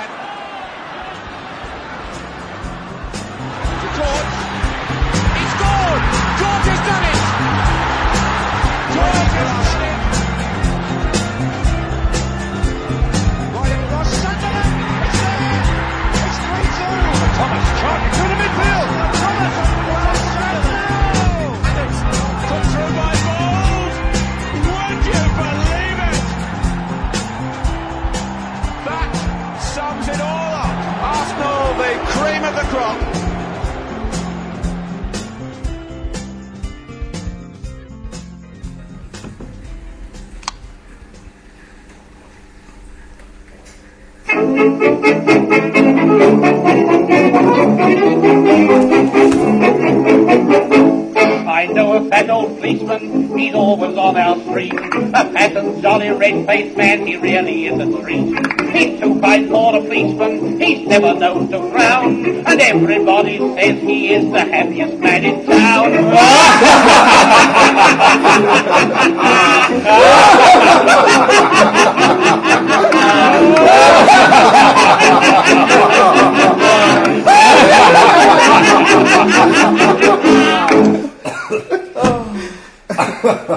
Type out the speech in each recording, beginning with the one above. Webb. To George. He scored! George has done it! George has done it! Right across Sunderland! It's there! It's 3-2! Thomas charging through the midfield! Thomas on the last side! And it's put through by Bold! Would you believe it? That sums it all up. Arsenal, the cream of the crop. I know a fat old policeman, he's always on our street. A fat and jolly red-faced man, he really is a treat. He's 2 pints more a policeman, he's never known to frown. And everybody says he is the happiest man in town.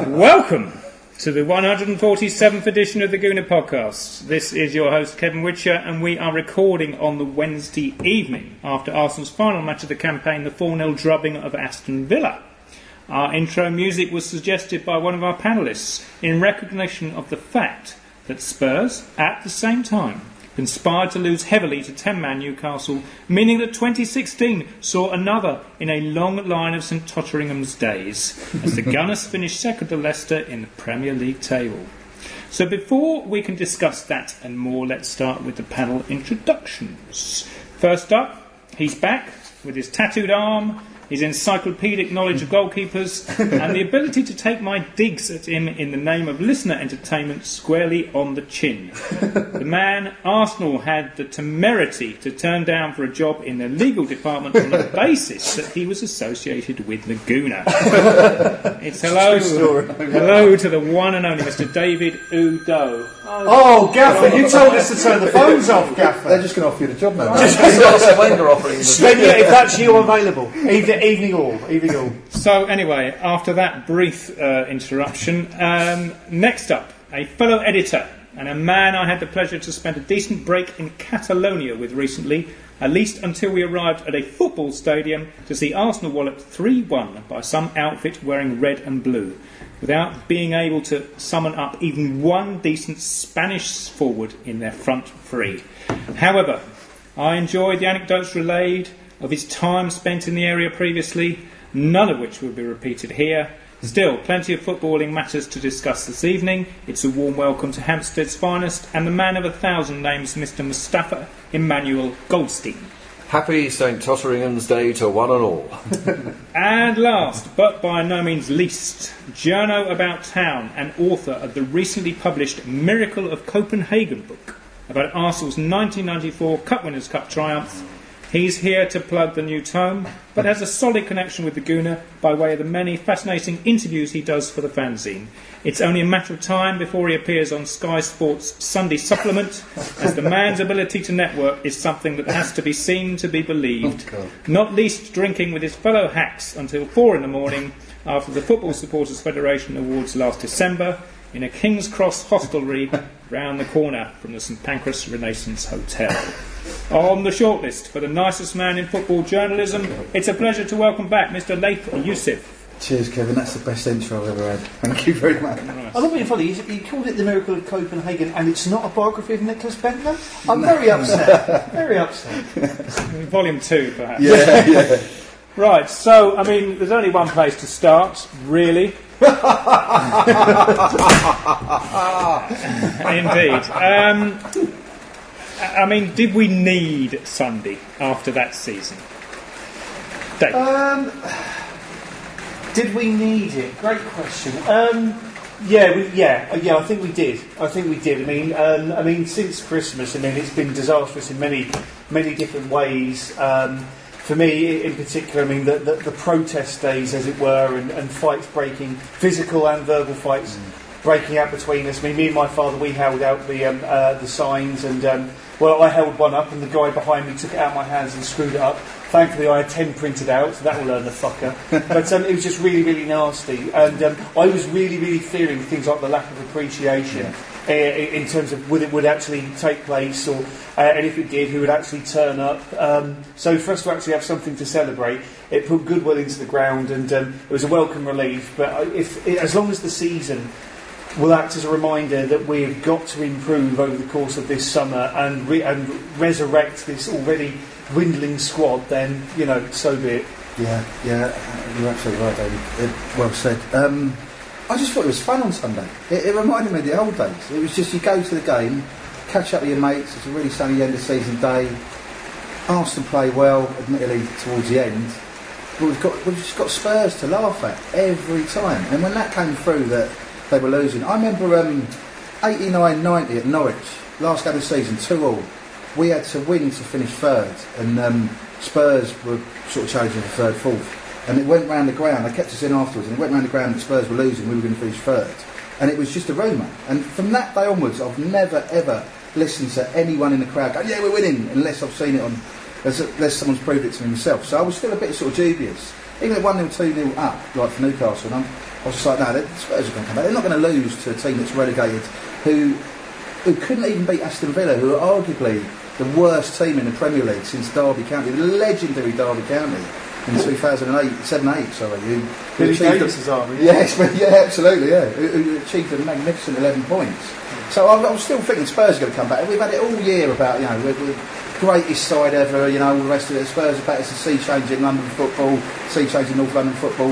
Welcome to the 147th edition of the Gooner Podcast. This is your host Kevin Witcher, and we are recording on the Wednesday evening after Arsenal's final match of the campaign, the 4-0 drubbing of Aston Villa. Our intro music was suggested by one of our panellists in recognition of the fact that Spurs, at the same time, conspired to lose heavily to 10-man Newcastle, meaning that 2016 saw another in a long line of St Totteringham's days, as the Gunners finished second to Leicester in the Premier League table. So before we can discuss that and more, let's start with the panel introductions. First up, he's back with his tattooed arm, his encyclopedic knowledge of goalkeepers, and the ability to take my digs at him in the name of listener entertainment squarely on the chin. The man Arsenal had the temerity to turn down for a job in the legal department on the basis that he was associated with the Gooner. It's hello to the one and only Mr. David Udo. Oh, Gaffer, you told us to turn the phones off, Gaffer. They're just going to offer you the job now. Just offering. If that's you available. Evening all. So anyway, after that brief interruption, next up, a fellow editor and a man I had the pleasure to spend a decent break in Catalonia with recently, at least until we arrived at a football stadium to see Arsenal wallop 3-1 by some outfit wearing red and blue, without being able to summon up even one decent Spanish forward in their front three. However, I enjoyed the anecdotes relayed of his time spent in the area previously, none of which will be repeated here. Still, plenty of footballing matters to discuss this evening. It's a warm welcome to Hampstead's finest and the man of 1,000 names, Mr. Mustafa Emmanuel Goldstein. Happy St Totteringham's Day to one and all. And last, but by no means least, Journo About Town and author of the recently published Miracle of Copenhagen book about Arsenal's 1994 Cup Winners' Cup triumph. He's here to plug the new tome, but has a solid connection with the Gooner by way of the many fascinating interviews he does for the fanzine. It's only a matter of time before he appears on Sky Sports' Sunday supplement, as the man's ability to network is something that has to be seen to be believed, not least drinking with his fellow hacks until 4 a.m. after the Football Supporters Federation Awards last December, in a King's Cross hostelry round the corner from the St Pancras Renaissance Hotel. On the shortlist for the nicest man in football journalism, it's a pleasure to welcome back Mr. Laith Youssef. Cheers, Kevin. That's the best intro I've ever had. Thank you very much. Nice. I love it. Funny, he called it The Miracle of Copenhagen, and it's not a biography of Nicholas Bentner. I'm very upset. Volume 2, perhaps. Yeah. Right, so, I mean, there's only one place to start, really. Indeed. I mean, did we need Sunday after that season? Dave? Did we need it? Great question. Yeah. I think we did. I mean, since Christmas, I mean, it's been disastrous in many different ways. For me, in particular, I mean, the protest days, as it were, and fights breaking, physical and verbal fights breaking out between us. I mean, me and my father, we held out the signs and Well, I held one up and the guy behind me took it out of my hands and screwed it up. Thankfully, I had 10 printed out, so that will learn the fucker. But it was just really, really nasty. And I was really, really fearing things like the lack of appreciation. Yeah. In terms of whether it would actually take place, or and if it did, who would actually turn up. So for us to actually have something to celebrate, it put goodwill into the ground, and it was a welcome relief. But as long as the season will act as a reminder that we have got to improve over the course of this summer and resurrect this already dwindling squad, then, so be it. Yeah, you're absolutely right, David. Well said. I just thought it was fun on Sunday. It reminded me of the old days. It was just you go to the game, catch up with your mates, it's a really sunny end of season day. Arsenal play well, admittedly, towards the end. But we've just got Spurs to laugh at every time. And when that came through that they were losing, I remember 89-90 at Norwich, last game of the season, 2-2. We had to win to finish third, and Spurs were sort of challenging for third, fourth. And it went round the ground, they kept us in afterwards, and it went round the ground and Spurs were losing, we were going to finish third. And it was just a rumour. And from that day onwards, I've never, ever listened to anyone in the crowd go, yeah, we're winning, unless I've seen it unless someone's proved it to me myself. So I was still a bit sort of dubious. Even at 1-0, 2-0 up, like for Newcastle, and I was just like, no, Spurs are going to come back. They're not going to lose to a team that's relegated, who couldn't even beat Aston Villa, who are arguably the worst team in the Premier League since Derby County, the legendary Derby County. In 2007-8, sorry. Billy Davis's army. Yes, yeah, absolutely, yeah. Who achieved a magnificent 11 points. So I'm still thinking Spurs are going to come back. And we've had it all year about, we're the greatest side ever, all the rest of it. Spurs are back. It's a sea change in London football, sea change in North London football.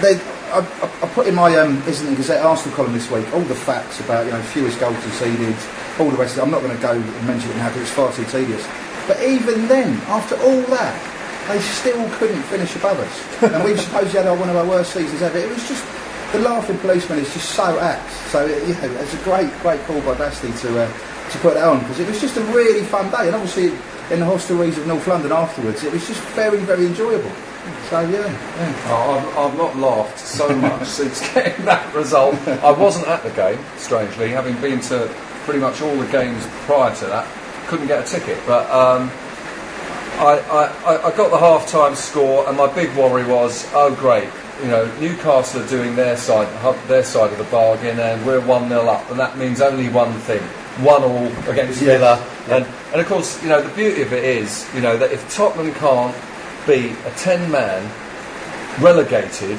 I put in my Islington Gazette Arsenal column this week all the facts about, fewest goals conceded, all the rest of it. I'm not going to go and mention it now because it's far too tedious. But even then, after all that, they still couldn't finish above us. And we've supposedly had one of our worst seasons ever. It was just, the laughing policeman is just so apt. So, it's a great, great call by Basti to put that on, because it was just a really fun day. And obviously, in the hostelries of North London afterwards, it was just very, very enjoyable. So, yeah. I've not laughed so much since getting that result. I wasn't at the game, strangely, having been to pretty much all the games prior to that. Couldn't get a ticket, but... I got the half-time score, and my big worry was, oh great, Newcastle are doing their side of the bargain, and we're 1-0 up, and that means only one thing, 1-1 against Villa. Yeah. And of course, the beauty of it is, that if Tottenham can't beat a 10-man relegated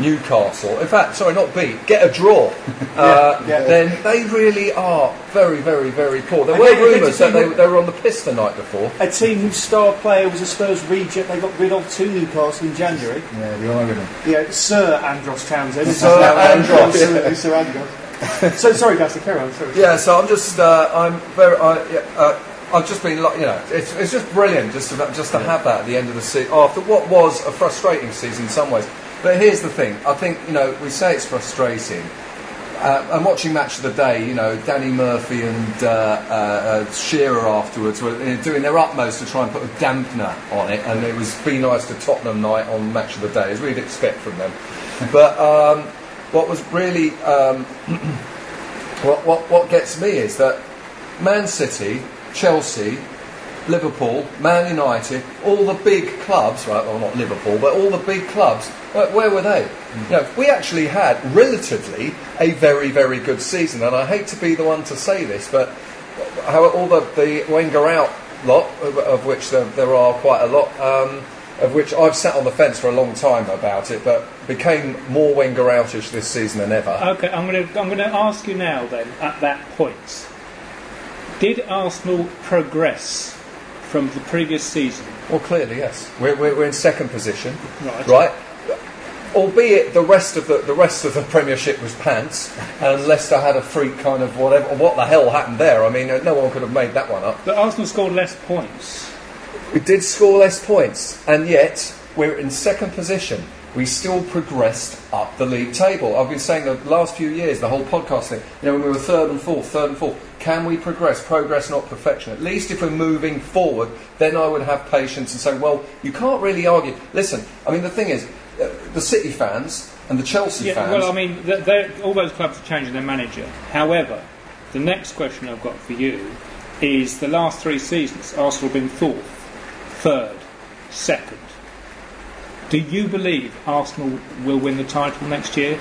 Newcastle, in fact, sorry, not beat, get a draw, then they really are very, very, very poor. There were rumours that they were on the piss the night before. A team whose star player was a Spurs reject they got rid of to Newcastle in January. Yeah, the irony. Yeah, Sir Andros Townsend. Sir Andros. So, sorry, Basti, carry on. Sorry. Yeah, so I'm just, I've just been, it's just brilliant just to have that at the end of the season, after what was a frustrating season in some ways. But here's the thing, I think, we say it's frustrating. I'm watching Match of the Day, Danny Murphy and Shearer afterwards were doing their utmost to try and put a dampener on it, and it was Be Nice to Tottenham night on Match of the Day, as we'd expect from them. But what was really, what gets me is that Man City, Chelsea, Liverpool, Man United, all the big clubs, right? Well, not Liverpool, but all the big clubs. Where were they? Mm-hmm. We actually had relatively a very, very good season, and I hate to be the one to say this, but all the Wenger out lot, of which there are quite a lot, of which I've sat on the fence for a long time about it, but became more Wenger outish this season than ever. Okay, I'm going to ask you now then at that point. Did Arsenal progress from the previous season? Well, clearly, yes. We're in second position, right? Albeit the rest of the Premiership was pants, and Leicester had a freak kind of whatever. What the hell happened there? I mean, no one could have made that one up. But Arsenal scored less points. We did score less points, and yet we're in second position. We still progressed up the league table. I've been saying the last few years, the whole podcast thing, when we were third and fourth, can we progress? Progress, not perfection. At least if we're moving forward, then I would have patience and say, well, you can't really argue. Listen, I mean, the thing is, the City fans and the Chelsea fans... Well, I mean, all those clubs are changing their manager. However, the next question I've got for you is the last three seasons Arsenal have been fourth, third, second. Do you believe Arsenal will win the title next year?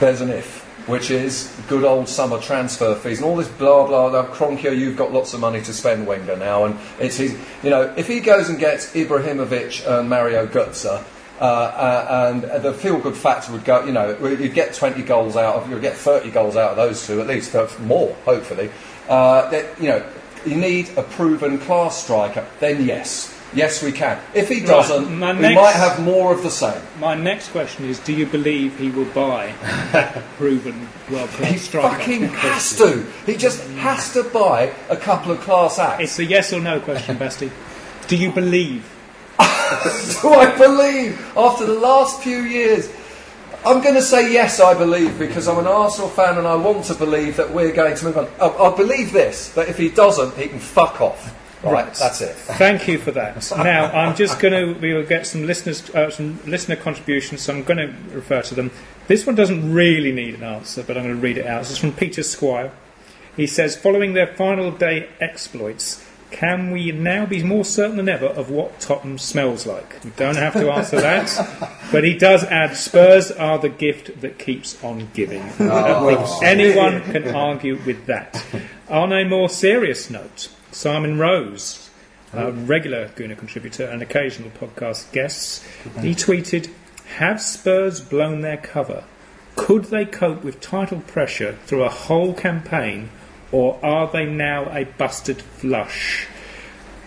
There's an if, which is good old summer transfer fees and all this blah blah blah. Kroenke, you've got lots of money to spend, Wenger, now, and it's his. You know, if he goes and gets Ibrahimovic and Mario Götze, and the feel-good factor would go. You know, you'd get 20 goals out of, you'd get 30 goals out of those two at least, more hopefully. That, you know, you need a proven class striker. Then yes, we can. If he doesn't, we might have more of the same. My next question is: do you believe he will buy a proven world-class striker? He fucking has to. He just has to buy a couple of class acts. It's a yes or no question, Basti. Do you believe? Do I believe? After the last few years, I'm going to say yes, I believe, because I'm an Arsenal fan and I want to believe that we're going to move on. I believe this, that if he doesn't, he can fuck off. Right, that's it. Thank you for that. Now, I'm just going to... We'll get some listener contributions, so I'm going to refer to them. This one doesn't really need an answer, but I'm going to read it out. This is from Peter Squire. He says, following their final day exploits, can we now be more certain than ever of what Tottenham smells like? You don't have to answer that. But he does add, Spurs are the gift that keeps on giving. Oh, I don't think anyone can argue with that. On a more serious note... Simon Rose, a regular Gooner contributor and occasional podcast guest, he tweeted, have Spurs blown their cover? Could they cope with title pressure through a whole campaign, or are they now a busted flush?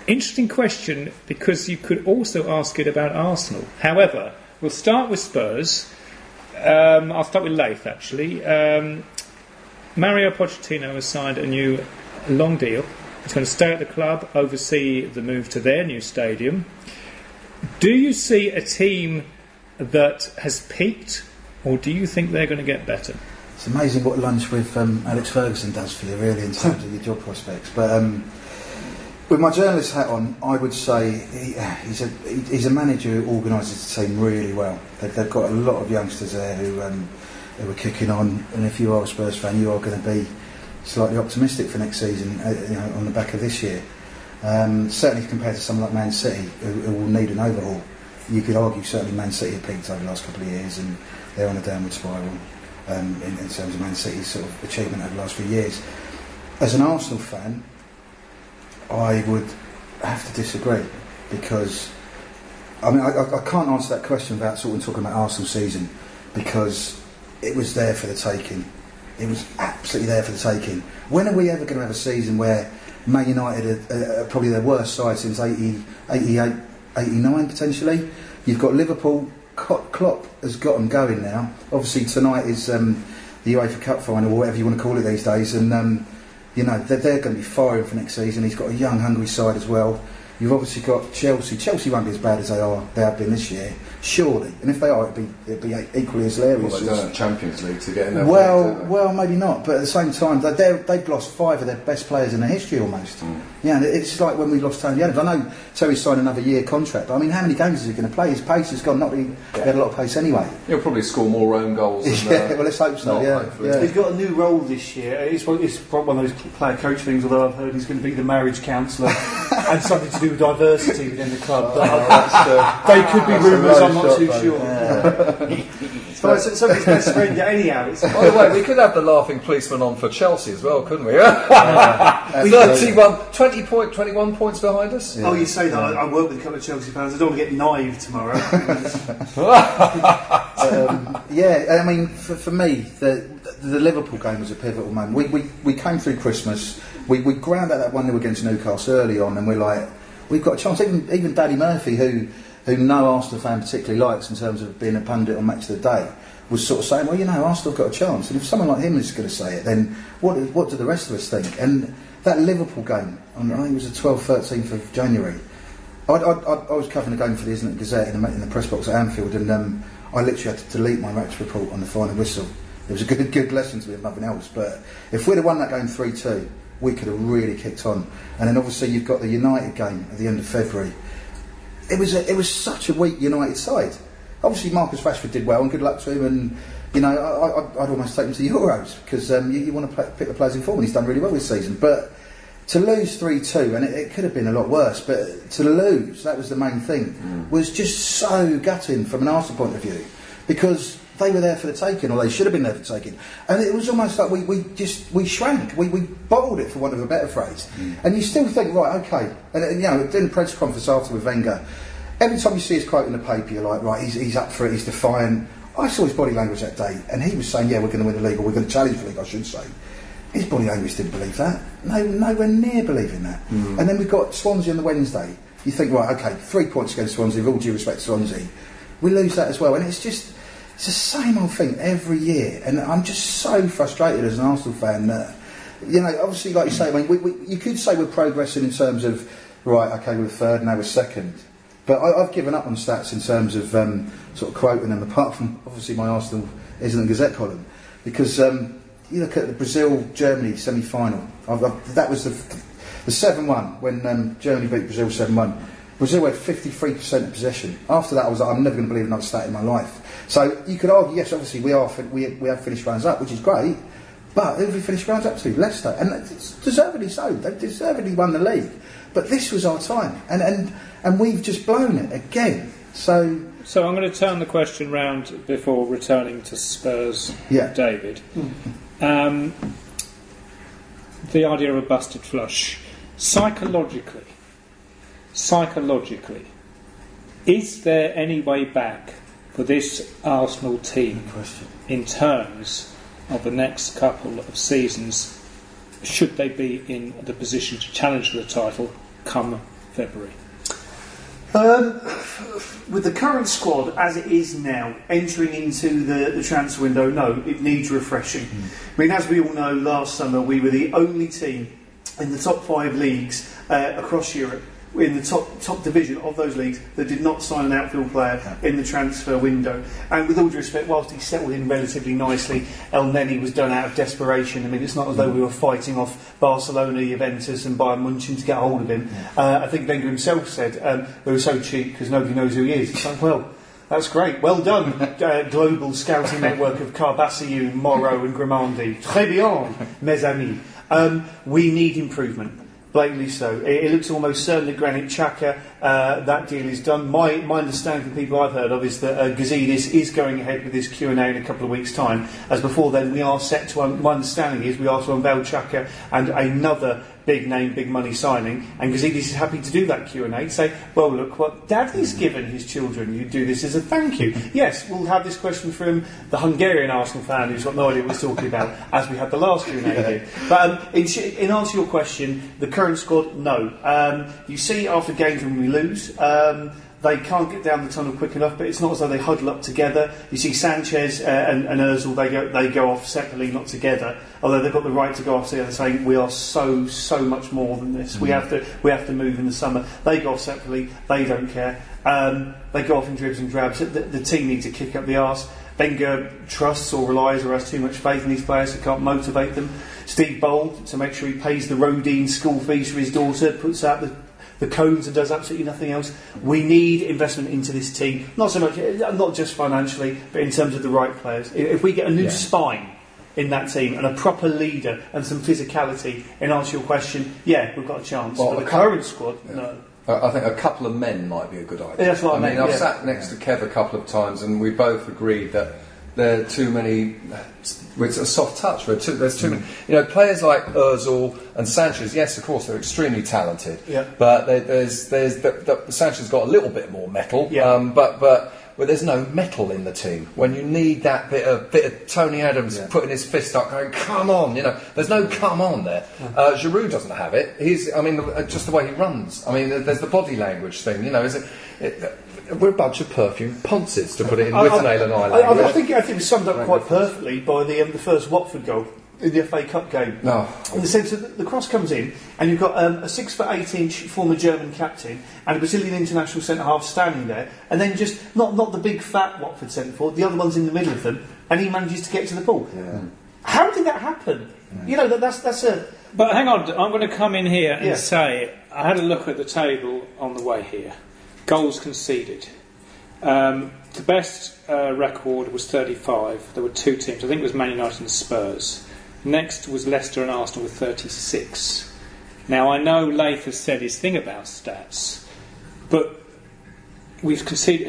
Interesting question, because you could also ask it about Arsenal. However, we'll start with Spurs. I'll start with Leith, actually. Mario Pochettino has signed a new long deal. He's going to stay at the club, oversee the move to their new stadium. Do you see a team that has peaked, or do you think they're going to get better? It's amazing what lunch with Alex Ferguson does for you, really, in terms of your job prospects. But with my journalist hat on, I would say he's a manager who organises the team really well. They've got a lot of youngsters there who are kicking on, and if you are a Spurs fan, you are going to be slightly optimistic for next season, on the back of this year. Certainly compared to someone like Man City, who will need an overhaul. You could argue certainly Man City have peaked over the last couple of years, and they're on a downward spiral in terms of Man City's sort of achievement over the last few years. As an Arsenal fan, I would have to disagree, because I can't answer that question without sort of talking about Arsenal season, because it was there for the taking. It was absolutely there for the taking. When are we ever going to have a season where Man United are probably their worst side since 88, 89 potentially? You've got Liverpool. Klopp has got them going now. Obviously tonight is the UEFA Cup final, or whatever you want to call it these days, and they're going to be firing for next season. He's got a young, hungry side as well. You've obviously got Chelsea. Chelsea won't be as bad as they have been this year, surely. And if they are, it'd be equally as hilarious. Well, they don't have Champions League to get in their way. Well, maybe not. But at the same time, they've lost five of their best players in their history almost. Mm. Yeah, and it's like when we lost Tony Adams. I know Terry's signed another year contract, but how many games is he going to play? His pace has gone. Not really. Yeah. He had a lot of pace anyway. He'll probably score more own goals. Well, let's hope so. Yeah. He's got a new role this year. It's one of those player coach things. Although I've heard he's going to be the marriage counsellor and something to do with diversity within the club. They could be rumours. I'm not too sure. Yeah. But it's somebody's best friend anyhow. By the way, we could have the laughing policeman on for Chelsea as well, couldn't we? 21 points behind us. Yeah. Oh, you say that. I work with a couple of Chelsea fans. I don't want to get knived tomorrow. For me, the Liverpool game was a pivotal moment. We came through Christmas. We ground out that 1-0 against Newcastle early on, and we're like, we've got a chance. Even Danny Murphy, who no Arsenal fan particularly likes in terms of being a pundit on Match of the Day, was sort of saying, well, Arsenal have got a chance. And if someone like him is going to say it, then what do the rest of us think? And that Liverpool game, I think it was the 12th, 13th of January, I was covering the game for the Isn't It Gazette in the press box at Anfield, and I literally had to delete my match report on the final whistle. It was a good lesson to me, if nothing else. But if we'd have won that game 3-2, we could have really kicked on. And then obviously you've got the United game at the end of February. It was such a weak United side. Obviously, Marcus Rashford did well, and good luck to him. And I'd almost take him to Euros, because you want to pick the players in form, and he's done really well this season. But to lose 3-2, and it could have been a lot worse, but to lose, that was the main thing, was just so gutting from an Arsenal point of view, because they were there for the taking, or they should have been there for the taking. And it was almost like we shrank, we bottled it, for want of a better phrase. And you still think, right, okay. And you know, doing the press conference after with Wenger, every time you see his quote in the paper, you're like, right, he's up for it, he's defiant. I saw his body language that day, and he was saying, yeah, we're going to win the league, or we're going to challenge the league, I should say. His body language didn't believe that. No, nowhere near believing that. And then we've got Swansea on the Wednesday. You think, right, okay, 3 points against Swansea, with all due respect to Swansea. We lose that as well, and it's just... It's the same old thing every year, and I'm just so frustrated as an Arsenal fan that, you know, obviously, like you say, I mean, you could say we're progressing in terms of, right, okay, we're third, now we're second. But I've given up on stats in terms of sort of quoting them, apart from, obviously, my Arsenal Islington Gazette column, because you look at the Brazil-Germany semi-final. That was the 7-1, when Germany beat Brazil 7-1. Brazil had 53% of possession. After that, I was like, I'm never going to believe another stat in my life. So you could argue, yes, obviously we have finished rounds up, which is great. But who have we finished rounds up to? Leicester, and it's deservedly so. They deservedly won the league. But this was our time, and we've just blown it again. So I'm going to turn the question round before returning to Spurs, David. The idea of a busted flush, psychologically, is there any way back for this Arsenal team in terms of the next couple of seasons, should they be in the position to challenge for the title come February? With the current squad as it is now, entering into the transfer window, no, it needs refreshing. I mean, as we all know, last summer we were the only team in the top five leagues across Europe, in the top division of those leagues, that did not sign an outfield player in the transfer window. And with all due respect, whilst he settled in relatively nicely, El Neni was done out of desperation. I mean, it's not as though we were fighting off Barcelona, Juventus and Bayern Munchen to get hold of him. I think Wenger himself said, they were so cheap because nobody knows who he is. It's like, well, that's great. Well done, global scouting network of Carbassiou, Moreau and Grimandi. Très bien, mes amis. We need improvement. Blatantly so. It looks almost certainly Granit Xhaka, that deal is done. My understanding from people I've heard of is that Gazidis is going ahead with his Q&A in a couple of weeks' time. As before then, we are set to, my understanding is, we are to unveil Xhaka and another big name, big money signing, and Gazidis is happy to do that Q&A, say, well, look what Daddy's given his children, you do this as a thank you. Yes, we'll have this question from the Hungarian Arsenal fan who's got no idea what he's talking about, as we had the last Q&A here. But in answer to your question, the current squad, no. You see after games when we lose, they can't get down the tunnel quick enough, but it's not as though they huddle up together. You see Sanchez and Ozil, they go off separately, not together. Although they've got the right to go off together, saying we are so much more than this. We have to move in the summer. They go off separately. They don't care. They go off in dribs and drabs. The team needs to kick up the arse. Wenger trusts or relies or has too much faith in these players, so can't motivate them. Steve Bold, to make sure he pays the Rodine school fees for his daughter, puts out the cones and does absolutely nothing else. We need investment into this team, not so much, not just financially, but in terms of the right players. If we get a new spine in that team and a proper leader and some physicality, in answer to your question, we've got a chance. Well, but the current squad, no. I think a couple of men might be a good idea. That's what I mean. I've sat next to Kev a couple of times, and we both agreed that there are too many. It's a soft touch. There's too many. You know, players like Ozil and Sanchez. Yes, of course, they're extremely talented. But there's Sanchez got a little bit more metal. But there's no metal in the team. When you need that bit of Tony Adams putting his fist up, going "come on," you know, there's no "come on" there. Giroud doesn't have it. Just the way he runs. I mean, there's the body language thing. You know, we're a bunch of perfume ponces, to put it in Whitnail and Island. I think it was summed up quite perfectly by the first Watford goal in the FA Cup game. In the sense that the cross comes in, and you've got a 6'8" former German captain and a Brazilian international centre half standing there, and then just not the big fat Watford centre forward, the other one's in the middle of them, and he manages to get to the ball. How did that happen? You know, that's a. But hang on, I'm going to come in here and say I had a look at the table on the way here. Goals conceded. The best record was 35. There were two teams. I think it was Man United and Spurs. Next was Leicester and Arsenal with 36. Now, I know Leith has said his thing about stats, but we consider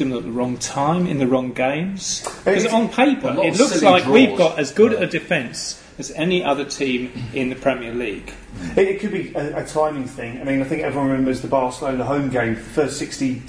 them at the wrong time, in the wrong games? Because on paper, it looks like we've got as good a defence as any other team in the Premier League. It could be a timing thing. I mean, I think everyone remembers the Barcelona home game, the first 68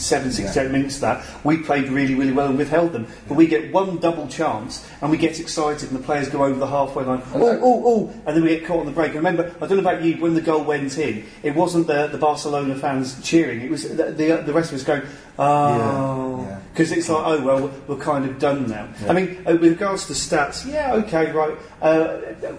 minutes of that. We played really, really well and withheld them. But we get one double chance and we get excited and the players go over the halfway line, and then we get caught on the break. And remember, I don't know about you, when the goal went in, it wasn't the Barcelona fans cheering. It was the rest of us going, oh... Yeah. Because it's like, oh, well, we're kind of done now. Yeah. I mean, with regards to stats, yeah, okay, right.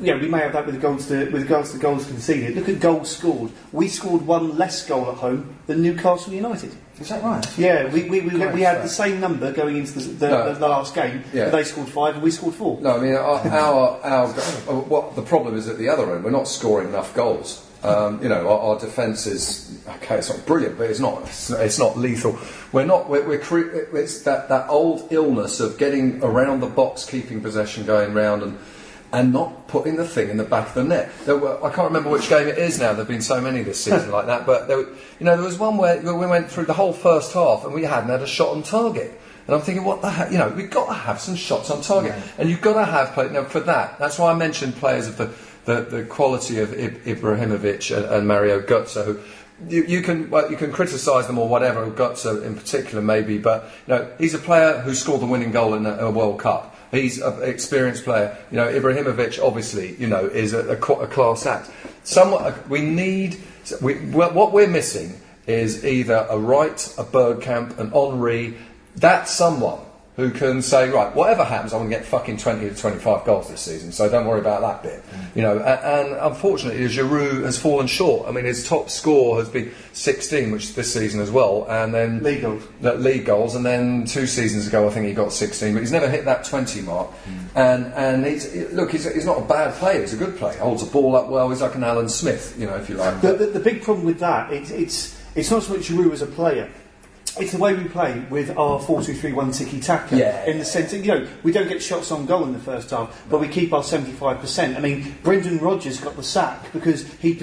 We may have that with regards to goals conceded. Look at goals scored. We scored one less goal at home than Newcastle United. Is that right? Yeah, we had the same number going into the last game. Yeah. They scored 5 and we scored 4. No, I mean, what the problem is at the other end, we're not scoring enough goals. Our defence is it's not brilliant, but it's not lethal. It's that old illness of getting around the box, keeping possession going round, and not putting the thing in the back of the net. I can't remember which game it is now. There've been so many this season like that, but there was one where we went through the whole first half and we hadn't had a shot on target. And I'm thinking, what the heck? We've got to have some shots on target, and you've got to have play. Now for that, that's why I mentioned players of the quality of Ibrahimovic and Mario Götze, who you can criticise them or whatever, Götze in particular maybe, but he's a player who scored the winning goal in a World Cup. He's an experienced player. Ibrahimovic obviously is a class act. What we're missing is either a Wright, a Bergkamp, an Henry, that someone who can say, right, whatever happens, I'm going to get fucking 20 to 25 goals this season, so don't worry about that bit. And unfortunately, Giroud has fallen short. I mean, his top score has been 16, which this season as well, and then... League goals, and then 2 seasons ago, I think he got 16, but he's never hit that 20 mark. And he's not a bad player, he's a good player. Holds the ball up well, he's like an Alan Smith, if you like. The big problem with that, it's not so much Giroud as a player, it's the way we play with our 4-2-3-1 tiki-taka. Yeah. In the sense that, we don't get shots on goal in the first half, but we keep our 75%. I mean, Brendan Rodgers got the sack because he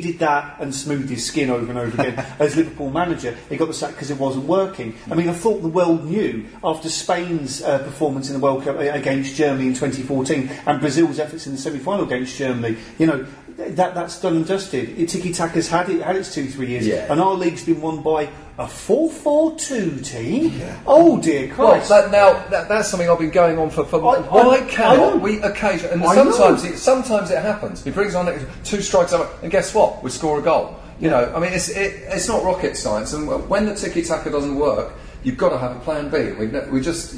did that and smoothed his skin over and over again. As Liverpool manager, he got the sack because it wasn't working. I mean, I thought the world knew after Spain's performance in the World Cup against Germany in 2014 and Brazil's efforts in the semi-final against Germany, that's done and dusted. Tiki-taka's had its 2-3 years, and our league's been won by a 4-4-2 team? Yeah. Oh dear Christ! Well, that's something I've been going on for. Sometimes it happens. He brings on 2 strikes, and guess what? We score a goal. I mean, it's not rocket science. And when the tiki taka doesn't work, you've got to have a plan B. We just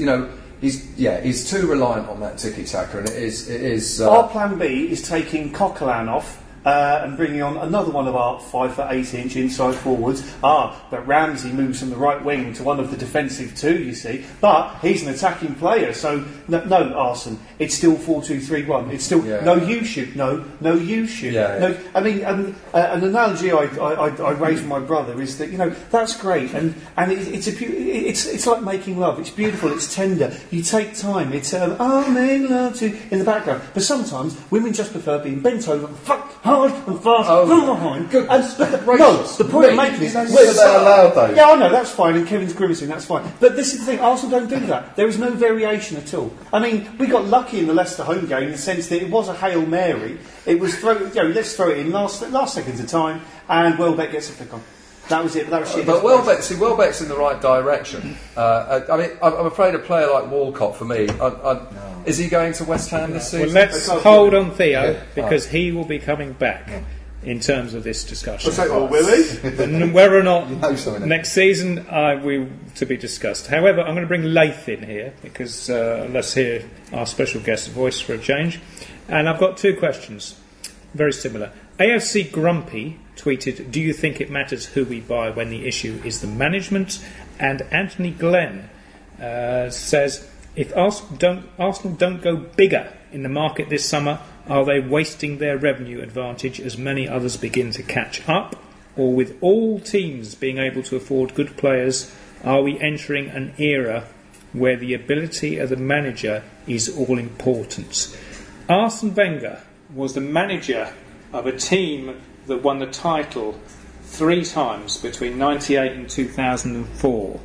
he's too reliant on that tiki taka, and it is. Our plan B is taking Coquelin off. And bringing on another one of our 5'8" inside forwards. But Ramsey moves from the right wing to one of the defensive two, you see. But he's an attacking player, so no Arsene, it's still 4-2-3-1. It's still no you shoot, no you shoot. Yeah, yeah. No, I mean, an analogy I raised with my brother is that that's great, and it's like making love. It's beautiful, it's tender. You take time. It's I'm making love to in the background. But sometimes women just prefer being bent over. Hard and fast from behind. Good. The point I'm making is... They're allowed, though. Yeah, I know, that's fine, and Kevin's grimacing, that's fine. But this is the thing, Arsenal don't do that. There is no variation at all. I mean, we got lucky in the Leicester home game in the sense that it was a Hail Mary. It was, let's throw it in last seconds of time, and Welbeck gets a flick on. That was it. That was shit. But Welbeck's in the right direction. I mean, I'm afraid a player like Walcott, for me, is he going to West Ham this season? Well, let's hold on Theo, because he will be coming back in terms of this discussion. Will he? Whether or not next season we to be discussed. However, I'm going to bring Leith in here, because let's hear our special guest voice for a change. And I've got 2 questions, very similar. AFC Grumpy tweeted, do you think it matters who we buy when the issue is the management? And Anthony Glenn says, if Arsenal don't go bigger in the market this summer, are they wasting their revenue advantage as many others begin to catch up? Or with all teams being able to afford good players, are we entering an era where the ability of the manager is all important? Arsene Wenger was the manager of a team that won the title 3 times between 1998 and 2004.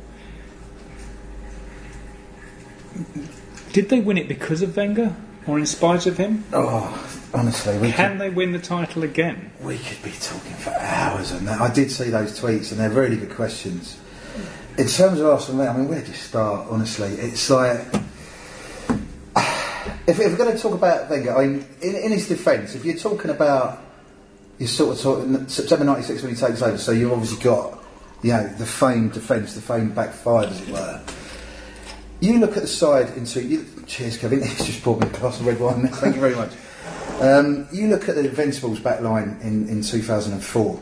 Did they win it because of Wenger or in spite of him? Oh, honestly, can they win the title again? We could be talking for hours on that. I did see those tweets, and they're really good questions. In terms of Arsenal, I mean, where do you start? Honestly, it's like, if we're going to talk about Wenger, I mean, in his defence, if you're talking about, you're sort of talking September '96 when he takes over, so you've obviously got, you know, the famed defence, the famed back five, as it were. You look at the side into, cheers, Kevin. He's just brought me a glass of red wine. Thank you very much. You look at the Invincibles back line in 2004.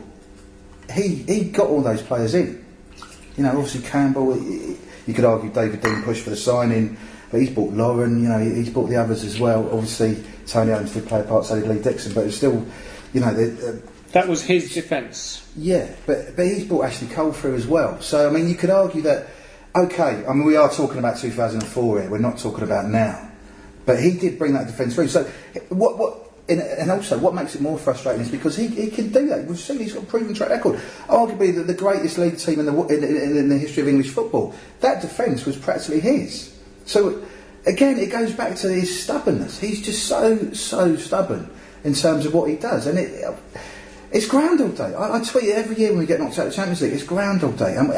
He got all those players in. You know, obviously Campbell, you could argue David Dean pushed for the signing, but he's bought Lauren, you know, he's bought the others as well. Obviously, Tony Adams did play a part, so did Lee Dixon, but it's still, you know... that was his defence. Yeah, but he's brought Ashley Cole through as well. So, I mean, you could argue that, okay, I mean, we are talking about 2004 here, we're not talking about now. But he did bring that defence through. So, and also, what makes it more frustrating is because he can do that. We've seen he's got a proven track record. Arguably the greatest league team in the history of English football. That defence was practically his. So, again, it goes back to his stubbornness. He's just so stubborn in terms of what he does. And it's Groundhog Day. I tweet it every year when we get knocked out of the Champions League. It's Groundhog Day. And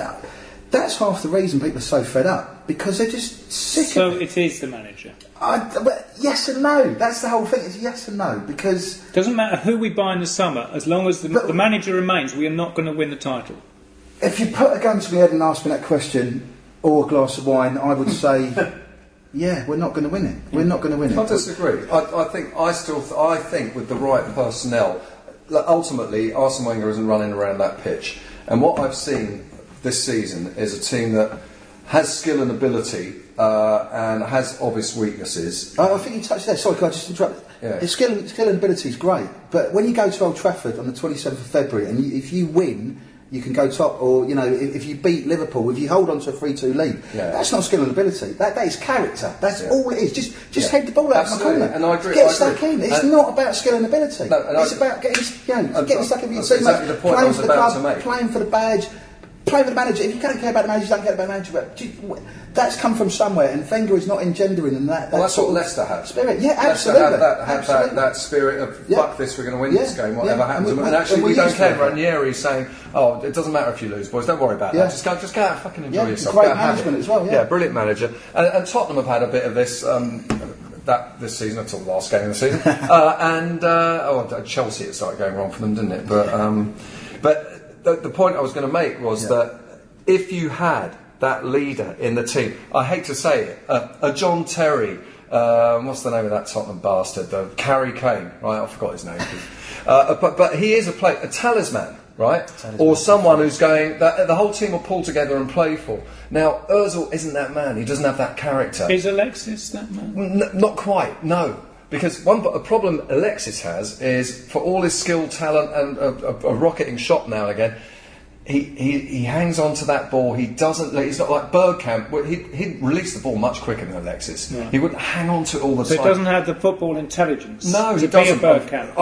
that's half the reason people are so fed up, because they're just sick of it. So it is the manager? But yes and no. That's the whole thing. It's yes and no, because... doesn't matter who we buy in the summer, as long as the manager remains, we are not going to win the title. If you put a gun to my head and ask me that question, or a glass of wine, I would say, yeah, we're not going to win it. We're not going to win it. I disagree. I think with the right personnel, ultimately, Arsene Wenger isn't running around that pitch. And what I've seen... this season is a team that has skill and ability and has obvious weaknesses. I think you touched there. Sorry, can I just interrupt? Yeah. Skill and ability is great, but when you go to Old Trafford on the 27th of February, and if you win, you can go top, or you know, if you beat Liverpool, if you hold on to a 3-2 lead, yeah, that's not skill and ability. That is character. That's all it is. Just head the ball out of my corner. And I agree. Get stuck in. It's not about skill and ability. No, and it's about getting stuck in your team, playing for the club, playing for the badge. Play with the manager. If you don't care about the manager, you don't care about the manager. But that's come from somewhere, and Wenger is not engendering in that. Well, that's what Leicester had. Spirit, yeah, absolutely. Leicester had that spirit of fuck this, we're going to win this game, whatever happens. And actually, we don't care. Ranieri saying, "Oh, it doesn't matter if you lose, boys. Don't worry about that. Just go out and fucking enjoy yourself." Great management as well. Yeah, brilliant manager. And Tottenham have had a bit of this. This season, until the last game of the season, Chelsea, it started going wrong for them, didn't it? But. The point I was going to make was that if you had that leader in the team, I hate to say it, a John Terry, what's the name of that Tottenham bastard? Harry Kane, right? I forgot his name. But he is a talisman, right? Or someone who's going, the whole team will pull together and play for. Now, Ozil isn't that man. He doesn't have that character. Is Alexis that man? Not quite, no. Because a problem Alexis has is, for all his skill, talent, and a rocketing shot now and again, he hangs on to that ball. He doesn't. He's not like Bergkamp. He'd release the ball much quicker than Alexis. Yeah. He wouldn't hang on to it all the time. He doesn't have the football intelligence. No, he doesn't. Bergkamp.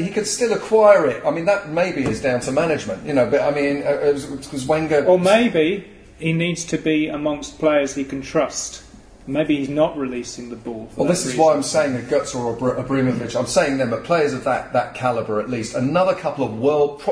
He could still acquire it. I mean, that maybe is down to management. You know, but I mean, because Wenger. Or maybe he needs to be amongst players he can trust. Maybe he's not releasing the ball. Well, this is why I'm saying a Götze or a Abramovich. I'm saying them, but players of that calibre at least. Another couple of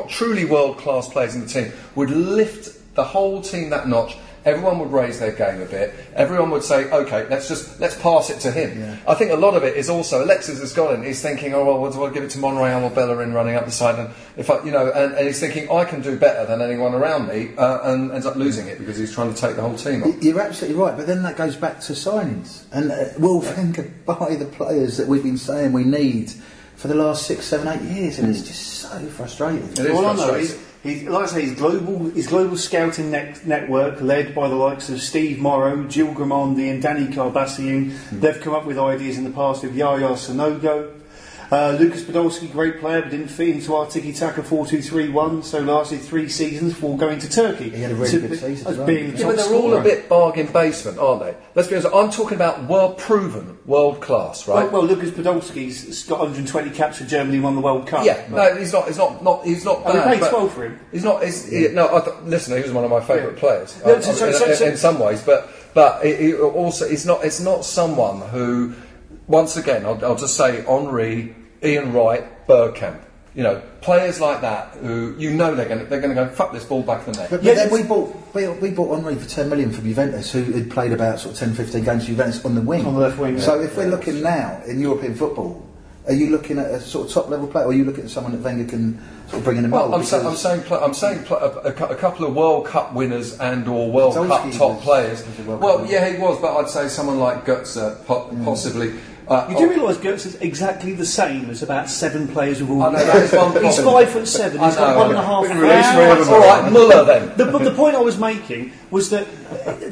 truly world-class players in the team would lift the whole team that notch. Everyone would raise their game a bit. Everyone would say, "Okay, let's pass it to him." Yeah. I think a lot of it is also Alexis has gone in. He's thinking, "Oh well, what do I give it to Monreal or Bellerin running up the side?" And if I, you know, and he's thinking, "I can do better than anyone around me," and ends up losing it because he's trying to take the whole team on. You're absolutely right, but then that goes back to signings, and will Wenger buy the players that we've been saying we need for the last 6, 7, 8 years? And it's just so frustrating. It is frustrating. Like I say, his global scouting network, led by the likes of Steve Morrow, Gil Grimondi and Danny Carbassian, they've come up with ideas in the past of Yaya Sanogo. Lucas Podolski, great player, but didn't fit into our tiki-taka 4-2-3-1, so lasted 3 seasons before going to Turkey. He had a really good season as well. But they're all a bit bargain basement, aren't they? Let's be honest, I'm talking about world-proven, world-class, right? Well, Lucas Podolski's got 120 caps for Germany, won the World Cup. Yeah, right. No, he's not bad. We played 12 for him. He's not... listen, he was one of my favourite players in some ways, but it also it's not someone who... Once again, I'll just say Henry, Ian Wright, Bergkamp. You know, players like that who you know they're going to go fuck this ball back in the net. But then we bought Henry for 10 million from Juventus, who had played about sort of 10-15 games for Juventus on the wing. On the left wing. So if we're looking now in European football, are you looking at a sort of top level player, or are you looking at someone that Wenger can sort of bring in a mould? I'm saying a couple of World Cup winners and or World Cup top players. Well, yeah, he was, but I'd say someone like Götze possibly. You do realise Götze is exactly the same as about 7 players of all. I know, that's one problem. He's 5'7". He's got 1.5. All right, Muller then. The point I was making was that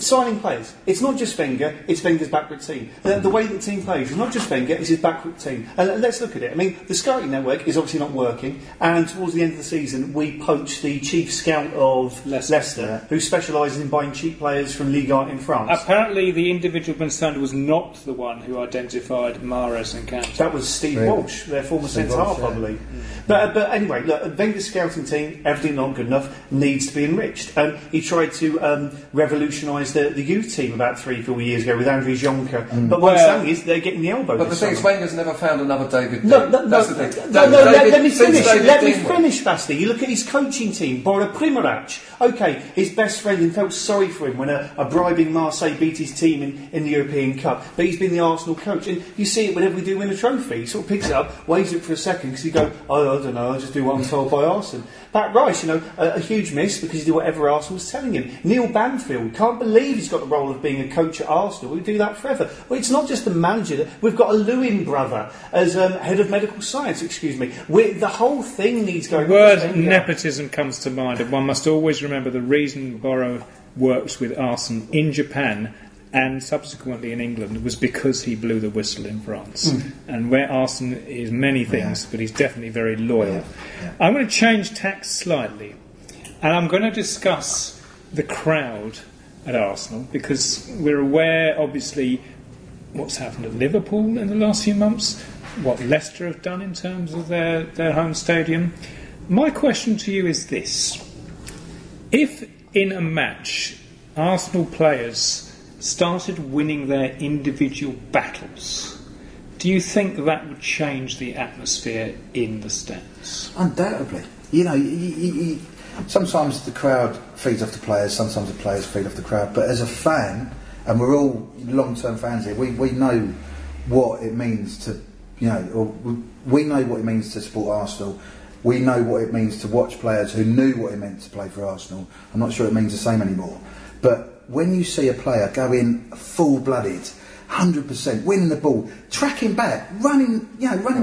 signing players, it's not just Wenger, it's Wenger's backward team. The way that the team plays is not just Wenger, it's his backward team. And let's look at it. I mean, the scouting network is obviously not working. And towards the end of the season, we poached the chief scout of Leicester, who specialises in buying cheap players from Ligue 1 in France. Apparently, the individual concerned was not the one who identified Mahrez and Kante. That was Steve Walsh, their former centre-half, I believe. But anyway, look, Wenger's scouting team, evidently not good enough, needs to be enriched. He tried to revolutionise the youth team about 3-4 years ago with Andries Jonker. But what I'm saying is they're getting the elbow. But the thing is, Wenger's never found another David Dean. That's the thing. Let me finish, Basti. You look at his coaching team, Bora Primorac. Okay, his best friend, and felt sorry for him when a bribing Marseille beat his team in the European Cup. But he's been the Arsenal coach, and you see it whenever we do win a trophy. He sort of picks it up, waves it for a second, because you go, oh, I don't know, I'll just do what I'm told by Arsenal. Pat Rice, you know, a huge miss because he did whatever Arsenal was telling him. Neil Banfield, can't believe he's got the role of being a coach at Arsenal. We'll do that forever. Well, it's not just the manager. We've got a Lewin brother as head of medical science, excuse me. The whole thing needs going... The word nepotism comes to mind, and one must always remember the reason Boro works with Arsenal in Japan and subsequently in England was because he blew the whistle in France. And where Arsene is many things, but he's definitely very loyal. I'm going to change tack slightly, and I'm going to discuss the crowd at Arsenal, because we're aware, obviously, what's happened at Liverpool in the last few months, what Leicester have done in terms of their home stadium. My question to you is this. If in a match Arsenal players started winning their individual battles, do you think that would change the atmosphere in the stands? Undoubtedly. You know, sometimes the crowd feeds off the players, sometimes the players feed off the crowd, but as a fan, and we're all long-term fans here, we know what it means to, you know, or we know what it means to support Arsenal. We know what it means to watch players who knew what it meant to play for Arsenal. I'm not sure it means the same anymore. But when you see a player go in full-blooded, 100%, winning the ball, tracking back, running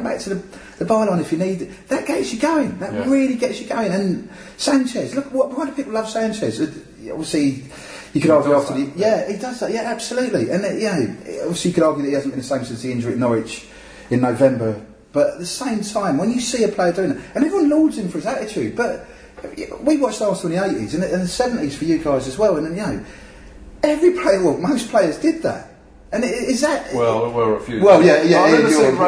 back to the byline if you need it, that gets you going. That really gets you going. And Sanchez, look, why do people love Sanchez? Obviously, you could argue after that. He does that. Yeah, absolutely. And obviously you could argue that he hasn't been the same since the injury at Norwich in November. But at the same time, when you see a player doing that, and everyone lauds him for his attitude, but we watched Arsenal in the 80s and the 70s for you guys as well, and every player, most players did that. And is that... Well, we're a few. Well, I remember seeing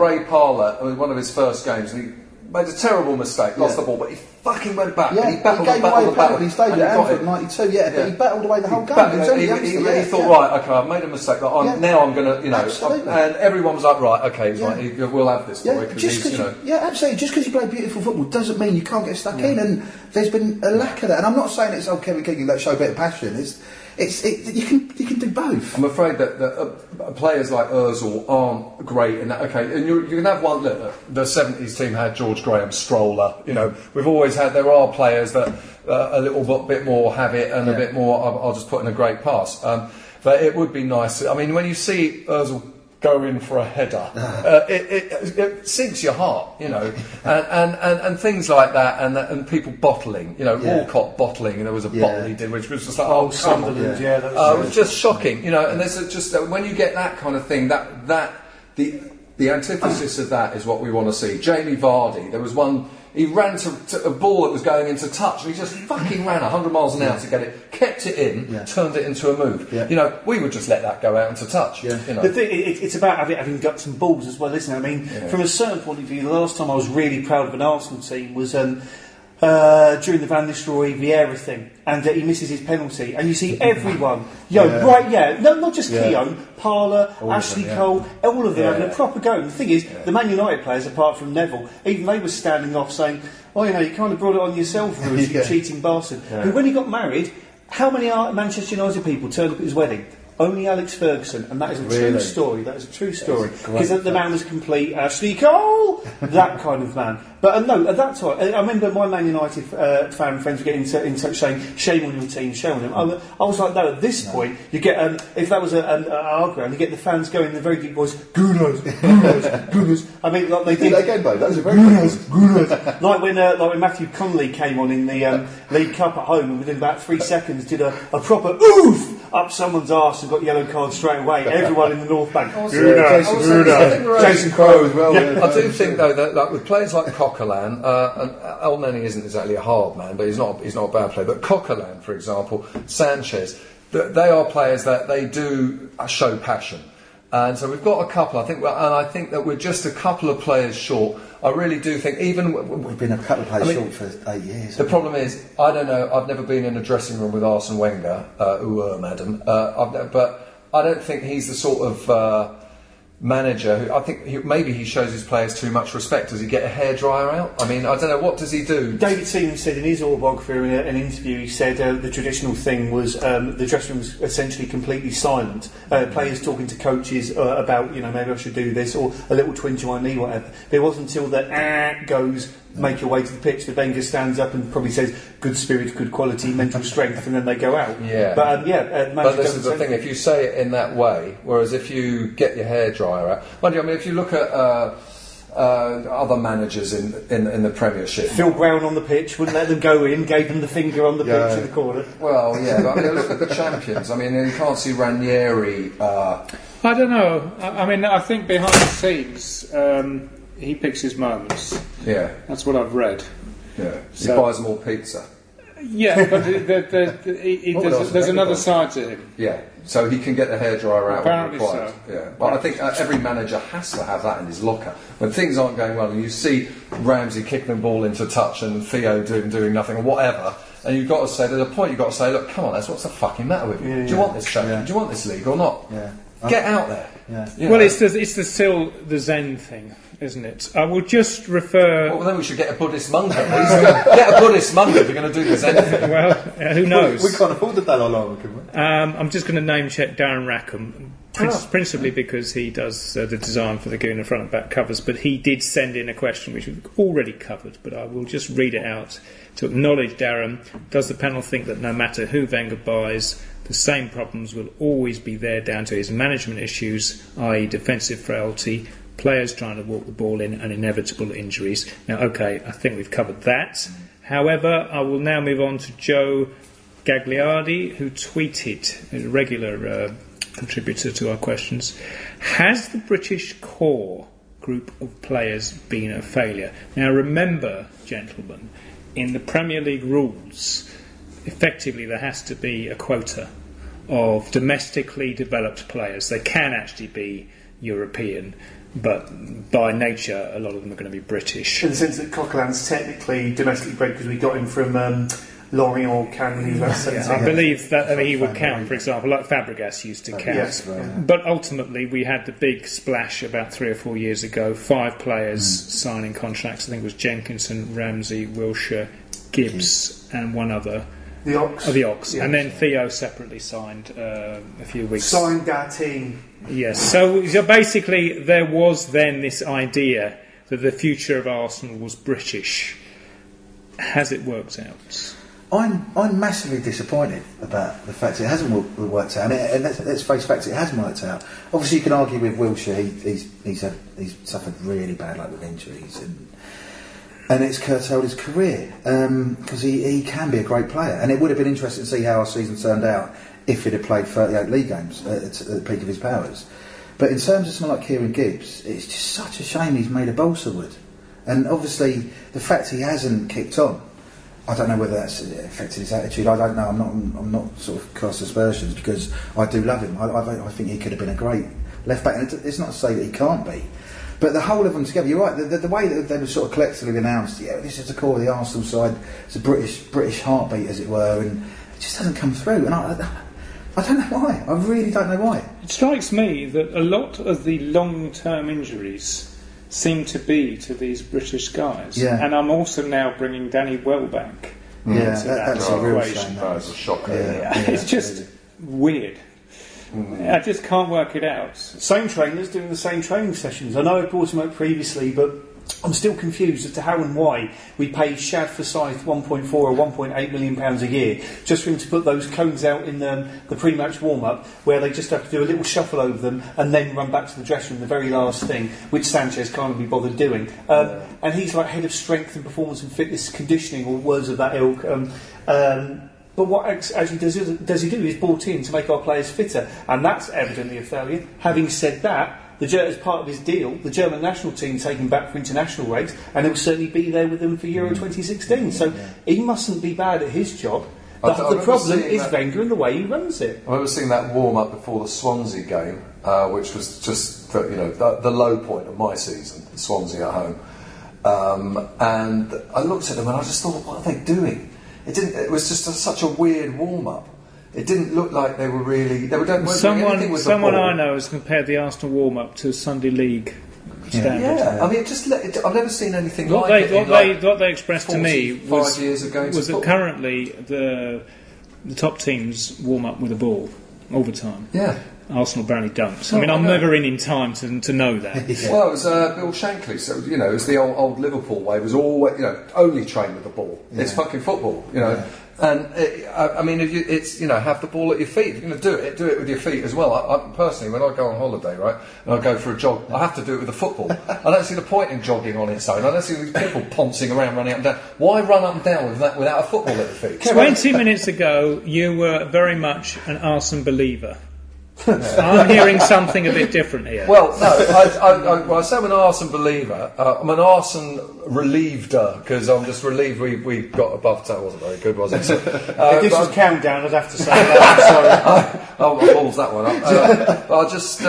Ray Parlour in one of his first games, and he made a terrible mistake, lost the ball, but he fucking went back. Yeah, and he battled. He stayed at Anfield 92, but he battled away the whole game. He thought, right, okay, I've made a mistake, but now I'm going to, and everyone was like, right, okay, we'll have this for it. Absolutely. Just because you play beautiful football doesn't mean you can't get stuck in, and there's been a lack of that. And I'm not saying it's Kevin Keegan that show a bit of passion. You can do both. I'm afraid that players like Ozil aren't great in that. Okay, and you can have one. Look, the 70s team had George Graham, Stroller. You know, we've always had. There are players that a little bit more have it and a bit more. I'll just put in a great pass. But it would be nice. I mean, when you see Ozil go in for a header, it sinks your heart. You know, and things like that, and people bottling. You know, Walcott bottling. And there was a bottle he did, which was just like Sunderland. It was just shocking. You know, and there's just when you get that kind of thing, that the The antithesis of that is what we want to see. Jamie Vardy, there was one, he ran to a ball that was going into touch and he just fucking ran 100 miles an hour to get it, kept it in, turned it into a move. Yeah. You know, we would just let that go out into touch. Yeah. You know? The thing, it's about having guts and balls as well, isn't it? I mean, from a certain point of view, the last time I was really proud of an Arsenal team was during the Van Nistelrooy Vieira thing, and he misses his penalty, and you see everyone, not just Keogh, Parlour, Ashley Cole, all of them having a proper go. And the thing is, the Man United players, apart from Neville, even they were standing off saying, "Oh, you know, you kind of brought it on yourself, Bruce, you cheating bastard." Yeah. But when he got married, how many Manchester United people turned up at his wedding? Only Alex Ferguson, and that is a true story. That is a true story because the man was complete Ashley Cole, that kind of man. But no, at that time, I remember my Man United fan friends were getting in touch saying, "Shame on your team, shame on them." I was like, "No." At this point, you get if that was our ground, you get the fans going in the very deep voice, "Gunners, Gunners, Gunners." I mean, like they did that game, though. That was a very Gunners, Gunners. Like when Matthew Connolly came on in the League Cup at home, and within about 3 seconds, did a proper oof up someone's arse and got yellow card straight away. Everyone in the North Bank. Jason Crowe as well. Yeah. I do think though that like, with players like Coquelin, and El Neni isn't exactly a hard man, but he's not a bad player. But Coquelin, for example, Sanchez, they are players that they do show passion. And so we've got a couple. I think that we're just a couple of players short. I really do think even we've been a couple of players short for 8 years. The problem is, I don't know. I've never been in a dressing room with Arsene Wenger, madam. But I don't think he's the sort of manager who maybe he shows his players too much respect. Does he get a hairdryer out? I mean, I don't know, what does he do? David Seaman said in his autobiography in an interview, he said the traditional thing was the dressing room was essentially completely silent, players talking to coaches about, you know, maybe I should do this or a little twinge in my knee, whatever. But it wasn't until that goes, make your way to the pitch, the Wenger stands up and probably says good spirit, good quality, mental strength, and then they go out. But this is the thing, if you say it in that way, whereas if you get your hairdryer out, mind you, I mean, if you look at other managers in the Premiership, Phil Brown on the pitch wouldn't let them go in, gave them the finger on the pitch in the corner. Well, yeah, but I mean, look at the champions. I mean, you can't see Ranieri. I don't know. I mean, I think behind the scenes, he picks his moments. Yeah, that's what I've read. Yeah, so, he buys more pizza. Yeah, but there's another side to him. Yeah, so he can get the hairdryer out. Apparently so. Yeah, but I think every manager has to have that in his locker. When things aren't going well, and you see Ramsey kicking the ball into touch, and Theo doing nothing, or whatever. And you've got to say, there's a point you've got to say, look, come on, that's what's the fucking matter with you? Yeah, do you want this show? Yeah. Do you want this league or not? Yeah. Get out there. Yeah. You know. Well, it's still the Zen thing, isn't it? I will just refer... Well, then we should get a Buddhist monk. Get a Buddhist monk if we're going to do this anything. Well, who knows? We can't afford the Dalai Lama, can we? I'm just going to name-check Darren Rackham, principally because he does the design for the Gooner front and back covers, but he did send in a question which we've already covered, but I will just read it out to acknowledge Darren. Does the panel think that no matter who Wenger buys, the same problems will always be there down to his management issues, i.e. defensive frailty, players trying to walk the ball in, and inevitable injuries? Now, OK, I think we've covered that. However, I will now move on to Joe Gagliardi, who tweeted, a regular contributor to our questions, has the British core group of players been a failure? Now, remember, gentlemen, in the Premier League rules, effectively there has to be a quota of domestically developed players. They can actually be European, but by nature a lot of them are going to be British. In the sense that Coquelin's technically domestically bred because we got him from Lorient, Cannes, I believe that he would count, for example, like Fabregas used to count. Yes, but ultimately we had the big splash about 3 or 4 years ago, 5 players signing contracts. I think it was Jenkinson, Ramsey, Wilshere, Gibbs and one other. The Ox. Oh, the Ox. And then Theo separately signed a few weeks. Signed our team. Yes. So basically there was then this idea that the future of Arsenal was British. Has it worked out? I'm massively disappointed about the fact that it hasn't worked out. And let's face facts, it hasn't worked out. Obviously you can argue with Wilshere. He's suffered really bad luck with injuries and it's curtailed his career because he can be a great player, and it would have been interesting to see how our season turned out if he'd have played 38 league games at the peak of his powers. But in terms of someone like Kieran Gibbs, it's just such a shame he's made of balsa wood. And obviously, the fact he hasn't kicked on, I don't know whether that's affected his attitude. I don't know. I'm not sort of cast aspersions, because I do love him. I think he could have been a great left back, and it's not to say that he can't be. But the whole of them together, you're right. The way that they were sort of collectively announced, yeah, this is the core of the Arsenal side. It's a British heartbeat, as it were, and it just doesn't come through. And I don't know why. I really don't know why. It strikes me that a lot of the long-term injuries seem to be to these British guys, yeah. And I'm also now bringing Danny Welbeck into that's a real shame. That was a shocker. Yeah. It's just weird. Mm. I just can't work it out. Same trainers doing the same training sessions. I know I brought him up previously, but I'm still confused as to how and why we pay Shad Forsyth £1.4 or £1.8 million a year just for him to put those cones out in the pre-match warm-up, where they just have to do a little shuffle over them and then run back to the dressing room, the very last thing, which Sanchez can't be bothered doing. And he's like head of strength and performance and fitness conditioning, or words of that ilk. But what actually does he do is brought in to make our players fitter, and that's evidently a failure. Having said that, as part of his deal, the German national team take him back for international breaks, and he'll certainly be there with them for Euro 2016. So he mustn't be bad at his job. The problem is Wenger and the way he runs it. I remember seeing that warm-up before the Swansea game, which was just the low point of my season, Swansea at home. And I looked at them and I just thought, what are they doing? It was just such a weird warm-up. It didn't look like they were really. They were doing anything with the ball. Someone I know has compared the Arsenal warm-up to Sunday League standard. Yeah. I mean, I've never seen anything like it. What they expressed to me was that currently the top teams warm up with a ball all the time. Yeah. Arsenal barely don't. I mean, I'm never in time to know that. Well, it was Bill Shankly, so it was the old Liverpool way. It was always only train with the ball. Yeah. It's fucking football, And have the ball at your feet. If you're going to do it with your feet as well. I personally, when I go on holiday, right, and I go for a jog, I have to do it with the football. I don't see the point in jogging on its own. I don't see these people pouncing around, running up and down. Why run up and down with that without a football at the feet? 20 minutes ago, you were very much an Arsenal believer. I'm hearing something a bit different here. Well, no, I say I'm an Arsenal believer. I'm an Arsenal reliever, because I'm just relieved we got above. That wasn't very good, was it? So, if this was countdown, I'd have to say that. I'm sorry. I'll balls that one up. I just.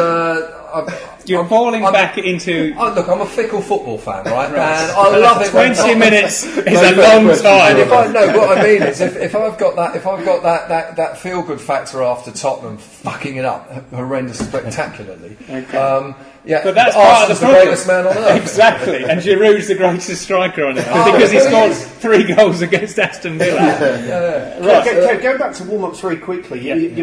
You're falling back into. Look, I'm a fickle football fan, right? And I love it. 20 minutes is a long time. What I mean is, if I've got that feel-good factor after Tottenham fucking it up horrendously, spectacularly. Okay. But that's part of the problem. Arsenal's the greatest man on earth. Exactly, and Giroud's the greatest striker on earth because he scored 3 goals against Aston Villa. Right. Going back to warm-ups very quickly, obviously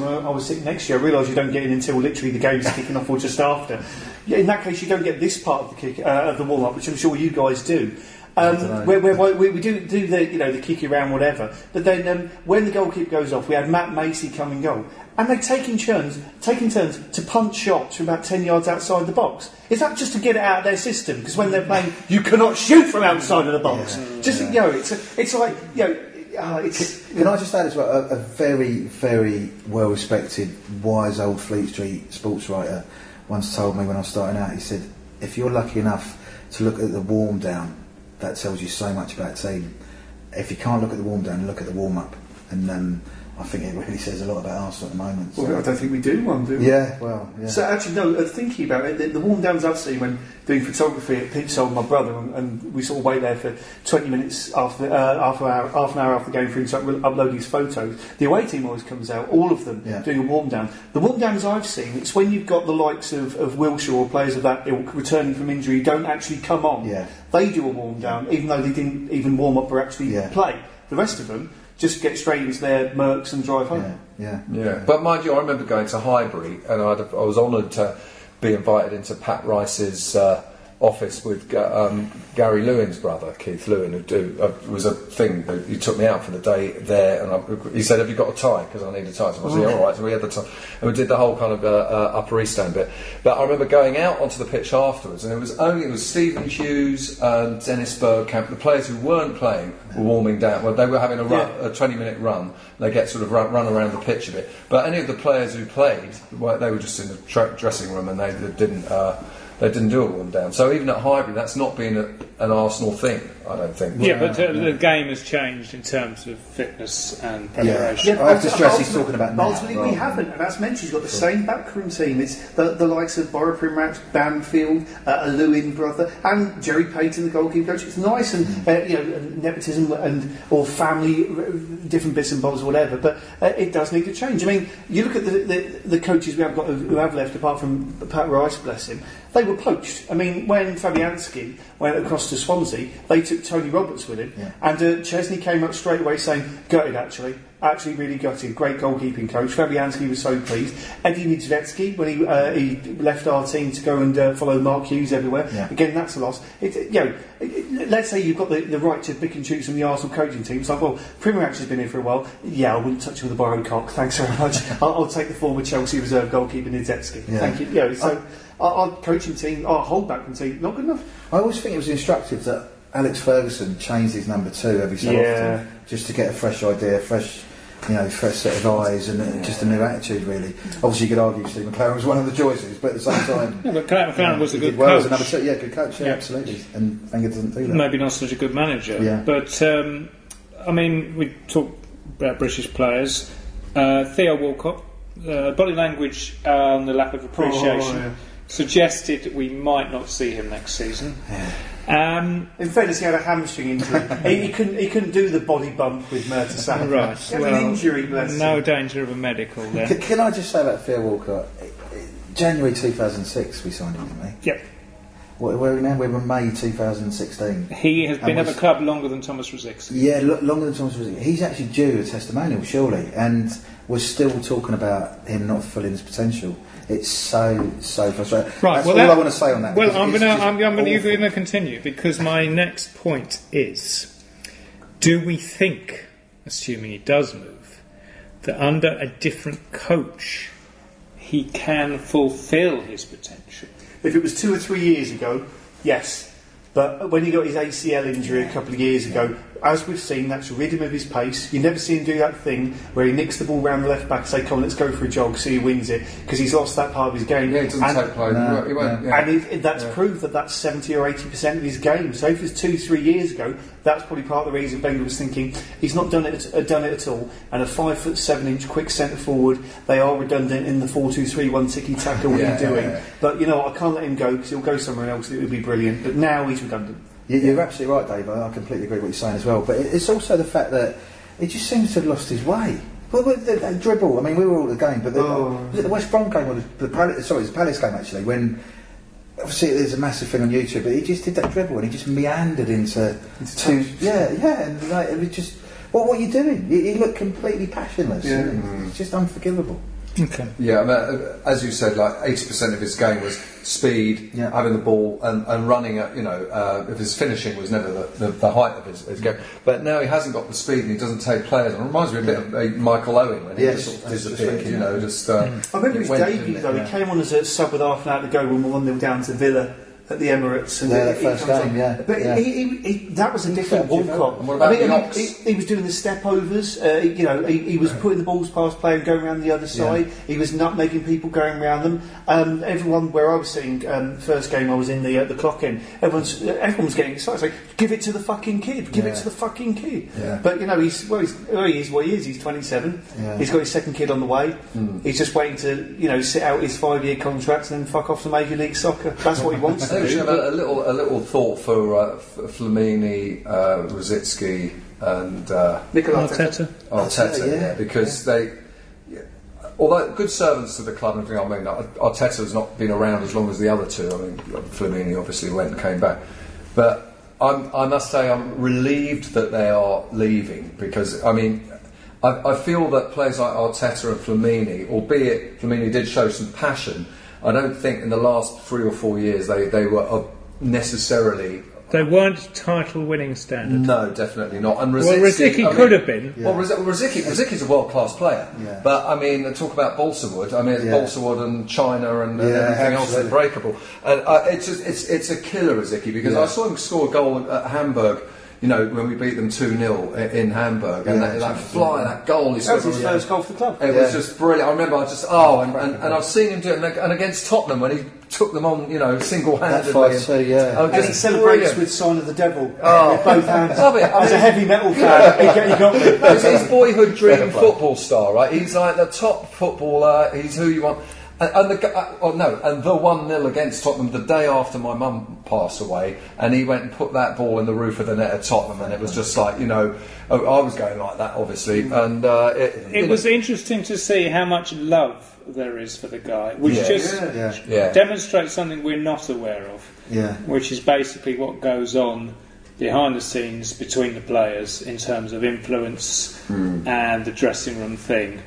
when I was sitting next to you, I realised you don't get in until literally the game's kicking off or just after. Yeah, in that case, you don't get this part of the of the warm-up, which I'm sure you guys do. We do the the kicking around, whatever. But then when the goalkeeper goes off, we had Matt Macy come in goal, and they're taking turns to punch shots from about 10 yards outside the box. Is that just to get it out of their system? Because when they're playing, you cannot shoot from outside of the box. Yeah. It's like Can I just add as well, a very, very well respected, wise old Fleet Street sports writer once told me when I was starting out. He said, if you're lucky enough to look at the warm down, that tells you so much about a team. If you can't look at the warm down, look at the warm up. And I think it really says a lot about Arsenal at the moment. Well, I don't think we do one, do we? Yeah, well, yeah. So actually, no, thinking about it, the warm downs I've seen when doing photography at Petersfield with my brother, and we sort of wait there for 20 minutes half an hour after the game for him to upload his photos. The away team always comes out, all of them, doing a warm down. The warm downs I've seen, it's when you've got the likes of Wilshere or players of that ilk returning from injury who don't actually come on. Yeah. They do a warm down, even though they didn't even warm up or actually play. The rest of them just get straight into their mercs and drive home. Yeah. But mind you, I remember going to Highbury, and I was honoured to be invited into Pat Rice's office with Gary Lewin's brother, Keith Lewin, who was a thing that he took me out for the day there, and he said, "Have you got a tie? Because I need a tie." So I said, "All right." So we had the tie, and we did the whole kind of Upper East End bit. But I remember going out onto the pitch afterwards, and it was Stephen Hughes and Dennis Bergkamp. The players who weren't playing were warming down. Well, they were having a 20-minute run. They get sort of run around the pitch a bit. But any of the players who played, well, they were just in the dressing room, and they didn't do a warm down. So even at Highbury, that's not been an Arsenal thing, I don't think. Yeah, but the game has changed in terms of fitness and preparation. Yeah. Yeah, I have to stress he's talking about now. Ultimately, we haven't, and as mentioned, he's got the same backroom team. It's the likes of Borough Primrat, Bamfield, a Lewin brother, and Jerry Payton, the goalkeeper coach. It's nice, and nepotism and or family, different bits and bobs or whatever. But it does need to change. I mean, you look at the coaches we have got who have left, apart from Pat Rice, bless him. They were poached. I mean, when Fabianski went across to Swansea, they took Tony Roberts with him, and Chesney came up straight away saying, "Gutted, actually really gutted. Great goalkeeping coach." Fabianski was so pleased. Eddie Midzvetsky, when he left our team to go and follow Mark Hughes everywhere, again, that's a loss. Let's say you've got the right to pick and choose from the Arsenal coaching team. It's like, well, Primarac has been here for a while. Yeah, I wouldn't touch him with a borrowed cock. Thanks very much. I'll take the former Chelsea reserve goalkeeper Nidzewski. Yeah. Thank you. Our coaching team, our holdback team, not good enough. I always think it was instructive that Alex Ferguson changed his number 2 every so often, just to get a fresh idea, fresh set of eyes, and just a new attitude, really. Obviously, you could argue Steve McLaren was one of the choices, but at the same time, McLaren was a good coach. As a number 2, good coach, absolutely. And Wenger doesn't do that. Maybe not such a good manager. Yeah. But I mean, we talk about British players. Theo Walcott, body language and the lack of appreciation. Suggested we might not see him next season. In fairness, he had a hamstring injury. he couldn't do the body bump with Mertesacker. Right. He had an injury, bless no him. Danger of a medical there. Can I just say about Theo Walcott? January 2006 we signed him, didn't we? Yep. Where are we now? We're in May 2016. He has been at the club longer than Thomas Rosick. Yeah, longer than Thomas Rosick. He's actually due a testimonial, surely, and we're still talking about him not fulfilling his potential. It's so frustrating. Right, that's all I want to say on that. Well, I'm going to continue, because my next point is, do we think, assuming he does move, that under a different coach he can fulfil his potential? If it was 2 or 3 years ago, yes. But when he got his ACL injury a couple of years ago, as we've seen, that's rid him of his pace. You never see him do that thing where he nicks the ball round the left back and say, "Come on, let's go for a jog," see who wins it, because he's lost that part of his game. Yeah, he doesn't take play. No, he won't, yeah. And that's proved that that's 70 or 80% of his game. So if it was 2-3 years ago, that's probably part of the reason Wenger was thinking he's not done it at all. And a 5'7" quick centre forward, they are redundant in the 4-2-3-1 ticky tackle. What are you doing? Yeah. But I can't let him go, because he'll go somewhere else. It would be brilliant. But now he's redundant. You're absolutely right, Dave. I completely agree with what you're saying as well. But it's also the fact that he just seems to have lost his way. Well, the dribble. I mean, we were all at the game, but was it the West Brom game or the Palace game, actually? When obviously there's a massive thing on YouTube, but he just did that dribble and he just meandered into two. And it was just, what are you doing? He looked completely passionless. Yeah. It's just unforgivable. Okay. Yeah, I mean, as you said, 80% of his game was speed, having the ball, and running. At, if his finishing was never the height of his game, but now he hasn't got the speed and he doesn't take players. It reminds me a bit of Michael Owen when he just sort of disappeared. I remember his debut though. He came on as a sub with half an hour to go when we 1-0 down to Villa at the Emirates, and the first game, But that was a different Walcott. He was doing the step overs. He was putting the balls past player and going around the other side. He was nutmegging people going around them. Everyone where I was sitting, first game I was in the clock in. Everyone was getting excited. Like, give it to the fucking kid. Give it to the fucking kid. Yeah. But he is what he is. He's 27. Yeah. He's got his second kid on the way. Mm. He's just waiting to sit out his 5-year contract and then fuck off to Major League Soccer. That's what he wants. I think we should have a little thought for Flamini, Rosicky, and Nicola Arteta, because they, although good servants to the club and everything, I mean, Arteta has not been around as long as the other two. I mean, Flamini obviously went and came back, but I must say I'm relieved that they are leaving, because I mean, I feel that players like Arteta and Flamini, albeit Flamini did show some passion, I don't think in the last 3 or 4 years they were necessarily... They weren't title-winning standard. No, definitely not. And Rizicki, could have been. Yeah. Well, Rizicki's a world-class player. Yeah. But, I mean, talk about balsawood. I mean, it's balsawood and China and everything else is breakable. And it's a killer, Rizicki, because I saw him score a goal at Hamburg, you know, when we beat them 2-0 in Hamburg. And that goal. That was his first goal for the club. It was just brilliant. I remember and I've seen him do it. And against Tottenham, when he took them on, you know, single-handedly. And he celebrates with Sign of the Devil with both hands. Love it. As a heavy metal fan, he got me. It's his boyhood dream football star, right? He's like the top footballer. He's who you want. And the 1-0 against Tottenham the day after my mum passed away, and he went and put that ball in the roof of the net at Tottenham, and it was just like, you know, I was going like that, obviously. And it was interesting to see how much love there is for the guy, which demonstrates something we're not aware of, which is basically what goes on behind the scenes between the players in terms of influence and the dressing room thing.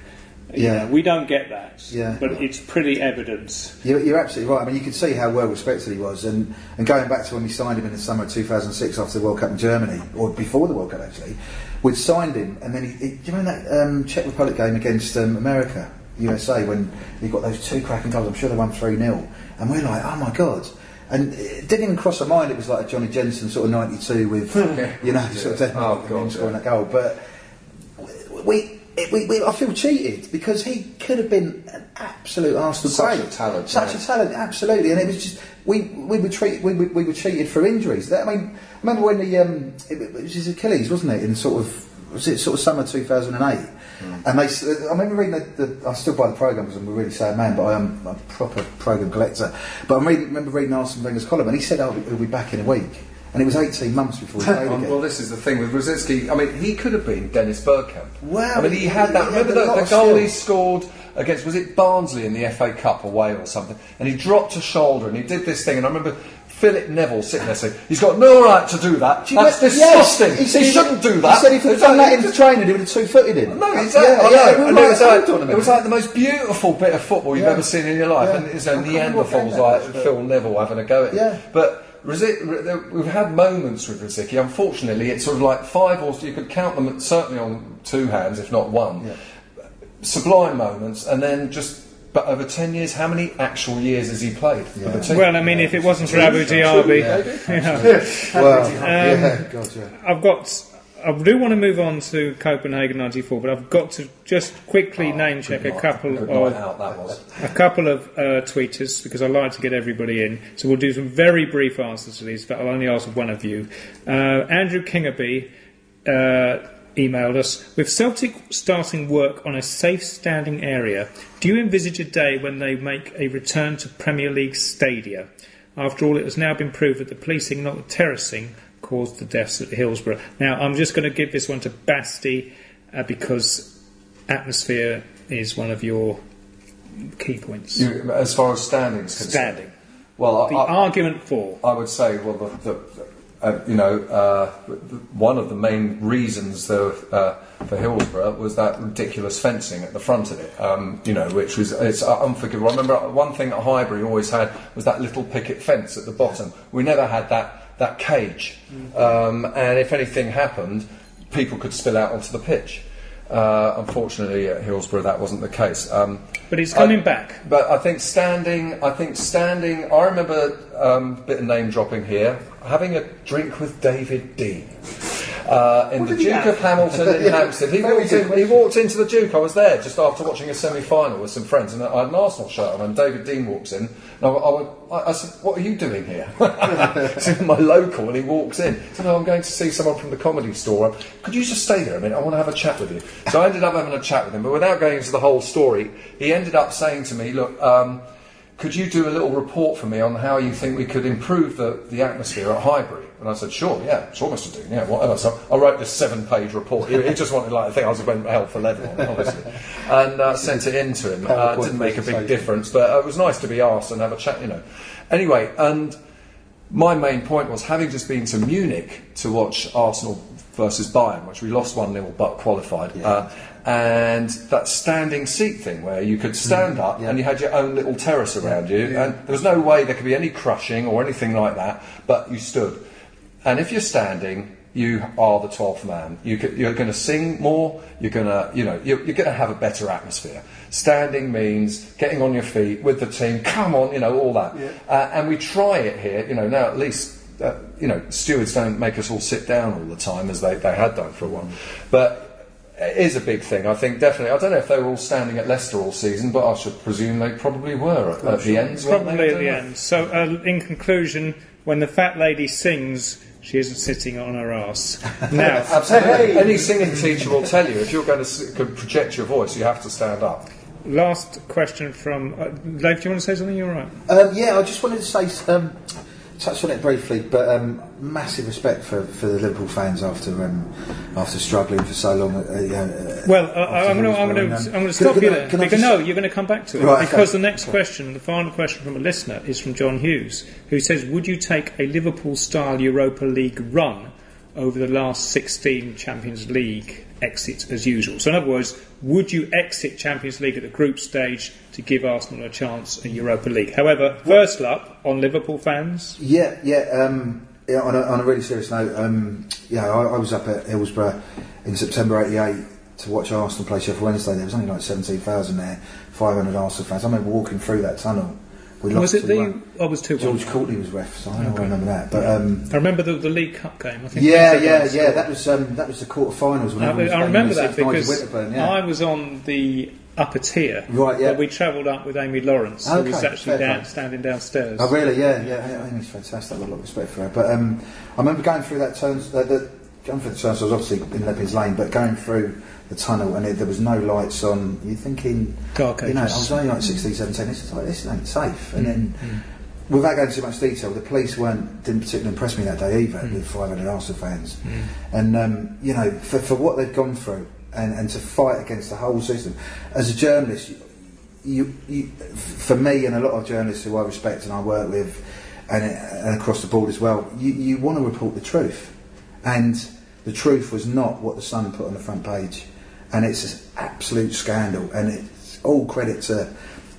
Yeah, we don't get that. Yeah, but it's pretty evident. You're absolutely right. I mean, you could see how well respected he was, and going back to when we signed him in the summer of 2006 after the World Cup in Germany, or before the World Cup actually, we'd signed him, and then do you remember that Czech Republic game against America, USA, when he got those two cracking goals? I'm sure they won 3-0, and we're like, oh my god. And it didn't even cross our mind it was like a Johnny Jensen sort of 92 with sort of scoring that goal. But I feel cheated because he could have been an absolute Arsenal player. Such a talent, absolutely. And it was just we were cheated for injuries. I mean, remember when it was his Achilles, wasn't it? Was it summer 2008? And I remember reading I still buy the programme because I'm a really sad man, but I am a proper programme collector. But I remember reading Arsene Wenger's column, and he said, "Oh, he'll be back in a week." And it was 18 months before he played again. Well, this is the thing with Rosicky. I mean, he could have been Dennis Bergkamp. Wow. I mean, he had that. Remember the goal he scored against, was it Barnsley in the FA Cup away or something? And he dropped a shoulder and he did this thing. And I remember Philip Neville sitting there saying, he's got no right to do that. That's disgusting. Yes. He shouldn't do that. He said if he'd done that in the training, he would have two-footed him. No, exactly. It was like the most beautiful bit of football you've ever seen in your life. Yeah. And it's Neanderthals like Phil Neville having a go at him. Yeah. But... we've had moments with Rizicki. Unfortunately, it's sort of like five or you could count them certainly on two hands, if not one. Yeah. Sublime moments, and then just. But over 10 years, how many actual years has he played? Yeah. Well, I mean, if it wasn't for Abu Dhabi, I do want to move on to Copenhagen '94, but I've got to just quickly name check a couple of tweeters because I like to get everybody in. So we'll do some very brief answers to these, but I'll only ask one of you. Andrew Kingerby emailed us with Celtic starting work on a safe standing area. Do you envisage a day when they make a return to Premier League stadia? After all, it has now been proved that the policing, not the terracing, caused the deaths at Hillsborough. Now, I'm just going to give this one to Basti because atmosphere is one of your key points. As far as standings concerned? Standing. Well, argument for... I would say, well, one of the main reasons for Hillsborough was that ridiculous fencing at the front of it, which was unforgivable. I remember one thing that Highbury always had was that little picket fence at the bottom. We never had that cage, and if anything happened, people could spill out onto the pitch. Unfortunately, at Hillsborough, that wasn't the case. But it's coming back. But I think standing. I remember a bit of name dropping here. Having a drink with David Dean in the Duke of Hamilton in Hampstead. He walked into the Duke. I was there just after watching a semi-final with some friends, and I had an Arsenal shirt on. And David Dean walks in, and I said, "What are you doing here?" It's my local, and he walks in. I said, "I'm going to see someone from the Comedy Store. Could you just stay there a minute? I want to have a chat with you." So I ended up having a chat with him, but without going into the whole story, he ended up saying to me, "Look, could you do a little report for me on how you think we could improve the atmosphere at Highbury?" And I said, sure, Mr. Dean, whatever. So I wrote this 7-page report. He just wanted, like, I think I was going to hell for leather on it, obviously. And sent it in to him. It didn't make a big difference, but it was nice to be asked and have a chat, Anyway, and my main point was, having just been to Munich to watch Arsenal versus Bayern, which we lost 1-0 but qualified. Yeah. And that standing seat thing where you could stand up and you had your own little terrace around you, and there was no way there could be any crushing or anything like that, but you stood. And if you're standing, you are the 12th man. You're going to sing more. You're going to have a better atmosphere. Standing means getting on your feet with the team. Come on, all that. Yeah. And we try it here. Now at least stewards don't make us all sit down all the time as they had done for a while. But it is a big thing, I think, definitely. I don't know if they were all standing at Leicester all season, but I should presume they probably were at the end. Probably at the end. So in conclusion, when the fat lady sings, she isn't sitting on her ass. Now, absolutely. Any singing teacher will tell you if you're going to project your voice, you have to stand up. Last question from Dave. Do you want to say something? You're right. I just wanted to say, touched on it briefly, but massive respect for the Liverpool fans after struggling for so long. I'm going to stop you there. You're going to come back to it The next question, the final question from a listener, is from John Hughes, who says, "Would you take a Liverpool-style Europa League run over the last 16 Champions League exits as usual?" So in other words, would you exit Champions League at the group stage to give Arsenal a chance in Europa League? However, first up on Liverpool fans. On a really serious note, I was up at Hillsborough in September '88 to watch Arsenal play Sheffield Wednesday. There was only like 17,000 there, 500 Arsenal fans. I remember walking through that tunnel. Was 2-1? George Courtney was ref, so I don't remember that. But I remember the League Cup game. I think. Yeah. That was the quarterfinals. I remember that because I was on the upper tier. Right. Yeah. We travelled up with Amy Lawrence, who was actually standing downstairs. Oh, really? Yeah. Amy's fantastic. I've got a lot of respect for her. But I remember going through that going through the turnstiles, obviously in Leppin's Lane, but going through the tunnel and there was no lights on. You're thinking, I was only like 16, 17, this ain't safe. And then, without going into too much detail, the police didn't particularly impress me that day either with 500 Arsenal fans. And, for what they've gone through and to fight against the whole system. As a journalist, you, for me and a lot of journalists who I respect and I work with and across the board as well, you want to report the truth. And the truth was not what the Sun put on the front page, and it's an absolute scandal. And it's all credit to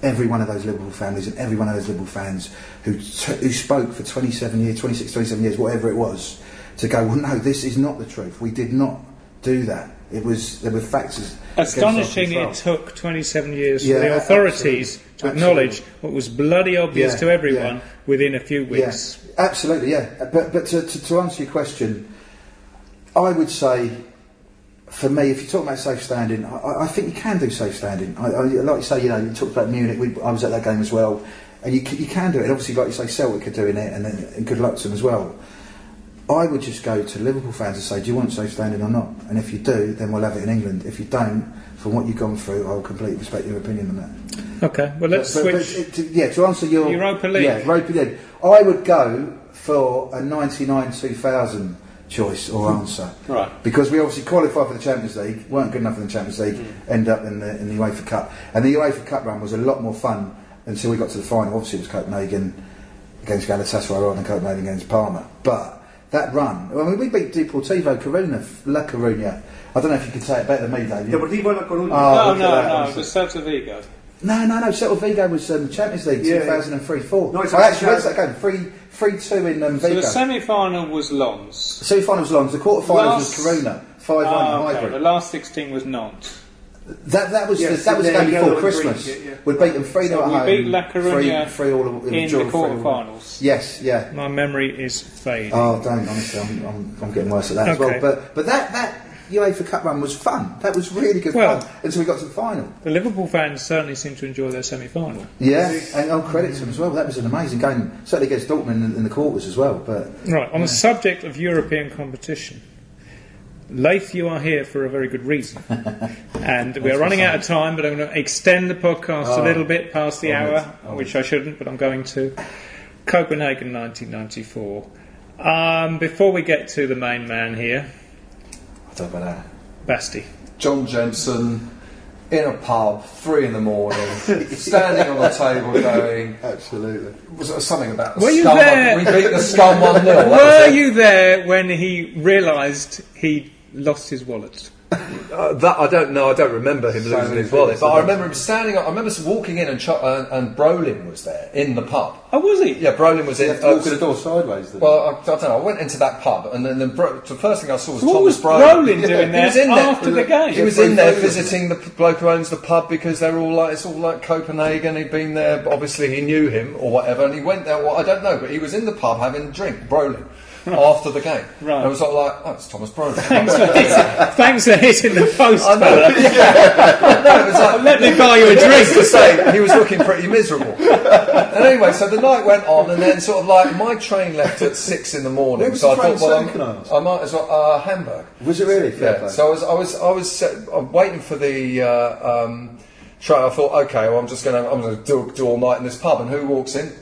every one of those Liverpool families and every one of those Liverpool fans who spoke for 27 years, whatever it was, to go, well, no, this is not the truth. We did not do that. There were factors. Astonishing it took 27 years for the authorities to acknowledge what was bloody obvious to everyone within a few weeks. Yeah. Absolutely, yeah. But to answer your question, I would say, for me, if you talk about safe standing, I think you can do safe standing. I like you say, you talked about Munich. I was at that game as well, and you can do it. And obviously, like you say, Celtic are doing it, and good luck to them as well. I would just go to Liverpool fans and say, do you want safe standing or not? And if you do, then we'll have it in England. If you don't, from what you've gone through, I'll completely respect your opinion on that. Okay, well let's switch. To answer your Europa League. Yeah, Europa League. I would go for a 99-2000. Choice or answer, right? Because we obviously qualified for the Champions League, weren't good enough in the Champions League, end up in the UEFA Cup, and the UEFA Cup run was a lot more fun until we got to the final. Obviously, it was Copenhagen against Galatasaray and Copenhagen against Parma, but that run, we beat Deportivo Coruña, La Coruña. I don't know if you could say it better than me, David. Deportivo La Coruña. No, it was Celta Vigo. No, Celta Vigo was Champions League 2003-04. No, I actually watched that game, 3-2 in Vigo. So the semi-final was Lons. The semi-final was Lons, the quarter-final was Coruña, 5-1 hybrid. The last 16 was Nantes. That was the game before Christmas. We beat them 3-0 at home. We beat La Coruña in the quarter-finals. Yes, yeah. My memory is fading. Oh, don't, honestly, I'm getting worse at that as well. But that UEFA Cup run was fun. That was really good fun until we got to the final. The Liverpool fans certainly seem to enjoy their semi-final. Yeah, and credit to them as well. That was an amazing game, certainly against Dortmund in the quarters as well. But the subject of European competition, Leif, you are here for a very good reason, and we are running out of time. But I'm going to extend the podcast a little bit past the hour, which I shouldn't, but I'm going to. Copenhagen 1994. Before we get to the main man here. Basti. John Jensen, in a pub, 3 a.m, standing on the table going... Absolutely. Was it something about the Scum? We beat the Scum 1-0. Were you there when he realised he'd lost his wallet? That I don't know. I don't remember him losing his wallet, but I remember him standing up. I remember walking in, and Brolin was there in the pub. Oh, was he? Yeah, Brolin was in. Walked to the door sideways. Then. Well, I don't know. I went into that pub, and then the first thing I saw was Thomas Brolin. Brolin doing there after the game. He was in there visiting the bloke who owns the pub because they're all like, it's all like Copenhagen. He'd been there, but obviously he knew him or whatever, and he went there. Well, I don't know, but he was in the pub having a drink, Brolin. After the game, right. And I was all like, "Oh, it's Thomas Brolin." Thanks for hitting the post, fella. Yeah. No, it was like, let me buy you a drink. To say he was looking pretty miserable. And anyway, so the night went on, and then sort of like my train left at 6 a.m. Where was so the train? I thought, well, I might as well Hamburg. Was it really? Yeah. So I was waiting for the. Train. I thought, okay, well, I'm just going to do all night in this pub, and who walks in?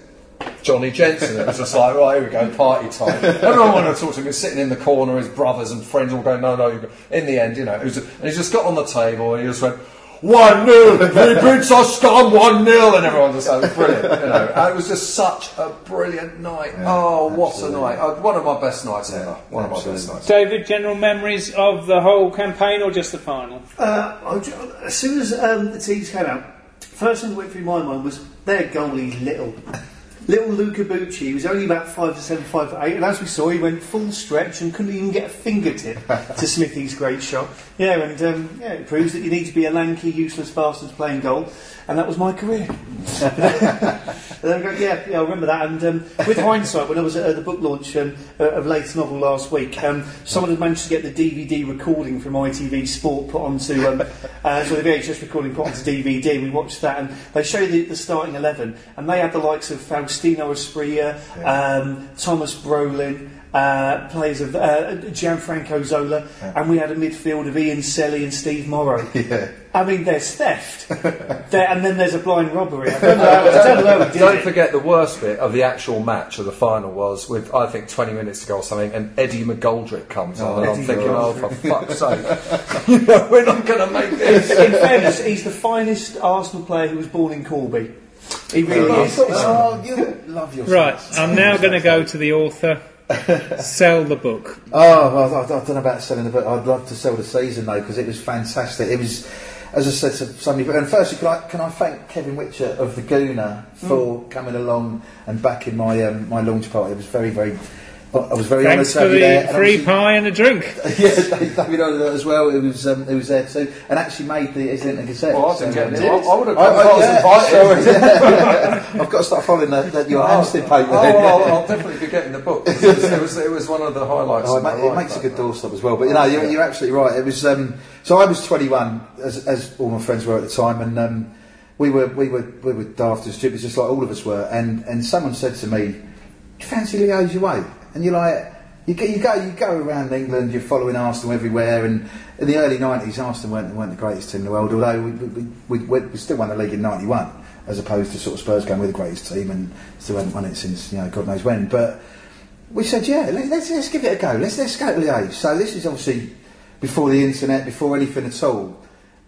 Johnny Jensen. It was just like, right, here we go, party time. Everyone wanted to talk to him. He was sitting in the corner, his brothers and friends all going, no, you go. In the end, you know, it was, and he just got on the table and he just went, 1-0, he beats us Scum 1-0, and everyone just said, brilliant, you know. And it was just such a brilliant night. Yeah, oh, what absolutely. A night. One of my best nights ever. One absolutely. Of my best nights. David, general memories of the whole campaign or just the final? As soon as the teams came out, first thing that went through my mind was, their goalie's little Luca Bucci. He was only about 5'7", 5'8", and as we saw, he went full stretch and couldn't even get a fingertip to Smithy's great shot. Yeah, and it proves that you need to be a lanky, useless bastard playing goal, and that was my career. I remember that. And with hindsight, when I was at the book launch of Lath's novel last week, someone had managed to get the DVD recording from ITV Sport put onto the VHS recording put onto DVD, and we watched that, and they showed the starting 11, and they had the likes of Faustino Asprilla, Thomas Brolin, players of Gianfranco Zola, and we had a midfield of Ian Selly and Steve Morrow. Yeah. I mean, there's theft, and then there's a blind robbery. Don't forget the worst bit of the actual match of the final was with, I think, 20 minutes to go or something, and Eddie McGoldrick comes on, and I'm thinking, for fuck's sake, you know, we're not going to make this. In fairness, he's the finest Arsenal player who was born in Corby. He really is. You love yourself. Right, I'm now going to go to the author. Sell the book. Oh, well, I don't know about selling the book. I'd love to sell the season though, because it was fantastic. It was, as I said to somebody, and firstly, can I thank Kevin Whicher of the Gooner for coming along and backing my my launch party. It was very, very. I was very honoured to have you there. Free pie and a drink. Yes, David honoured that as well. It was there too, and actually made the Islington Gazette. Well, I didn't get it. I would have invited. I've got to start following your Hampstead paper. I'll definitely be getting the book. It was one of the highlights. It makes a good doorstop as well. But you know, you're absolutely right. It was so I was 21, as all my friends were at the time, and we were daft and stupid, just like all of us were. And someone said to me, "Do you fancy Liège away?" And you're like, you go around England, you're following Arsenal everywhere, and in the early 90s, Arsenal weren't the greatest team in the world, although we still won the league in 91, as opposed to sort of Spurs going with the greatest team, and still haven't won it since, you know, God knows when. But we said, yeah, let's give it a go. Let's go to Liège. So this is obviously before the internet, before anything at all.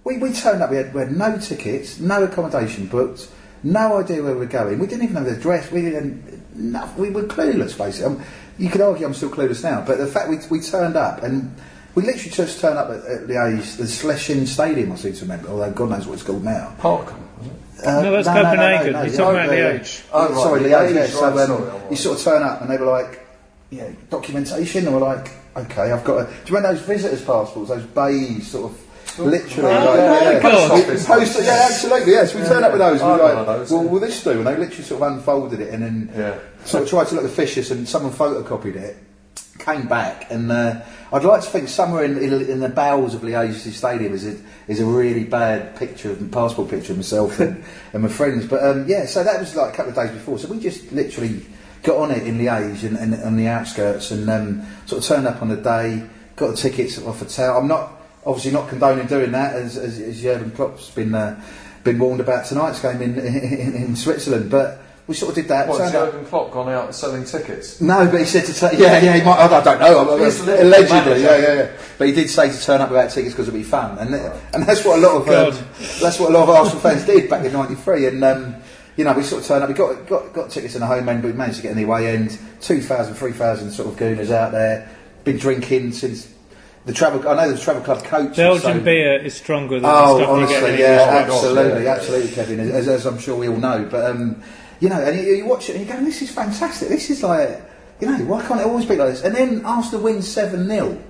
We turned up, we had no tickets, no accommodation booked, no idea where we were going. We didn't even have the address. We were clueless, basically. You could argue I'm still clueless now, but the fact we turned up, and we literally just turned up at the Schlesien Stadium, I seem to remember, although God knows what it's called now. Park. No, that's Copenhagen. You're talking about Liège. Oh, right. Sorry, Liège. Yeah, you sort of turn up, and they were like, "Yeah, documentation," and we're like, "Okay, I've got." Do you remember those visitors' passports? Those beige sort of. Literally, absolutely, yes. We turned up with those. And we were like, "Well, will this do?" And they literally sort of unfolded it and then sort of tried to look officious. And someone photocopied it, came back, and I'd like to think somewhere in the bowels of Liège Stadium is a really bad picture of passport picture of myself and my friends. But so that was like a couple of days before. So we just literally got on it in Liège and on the outskirts, and sort of turned up on the day, got the tickets off a tower. Obviously not condoning doing that, as Jurgen Klopp's been warned about tonight's game in Switzerland. But We sort of did that. What's Jurgen Klopp gone out selling tickets? No, but he said to he might. I don't know. Allegedly, yeah. But he did say to turn up without tickets because it'd be fun, and that's what a lot of Arsenal fans did back in '93. And we sort of turned up. We got tickets in the home end, but we managed to get anyway. And 2,000, 3,000 sort of gooners out there. Been drinking since. The travel club coach. Belgian beer is stronger than the stuff honestly, you get. Absolutely, Kevin, as I'm sure we all know. But and you watch it and you go, "This is fantastic. This is like, why can't it always be like this?" And then Arsenal win 7-0,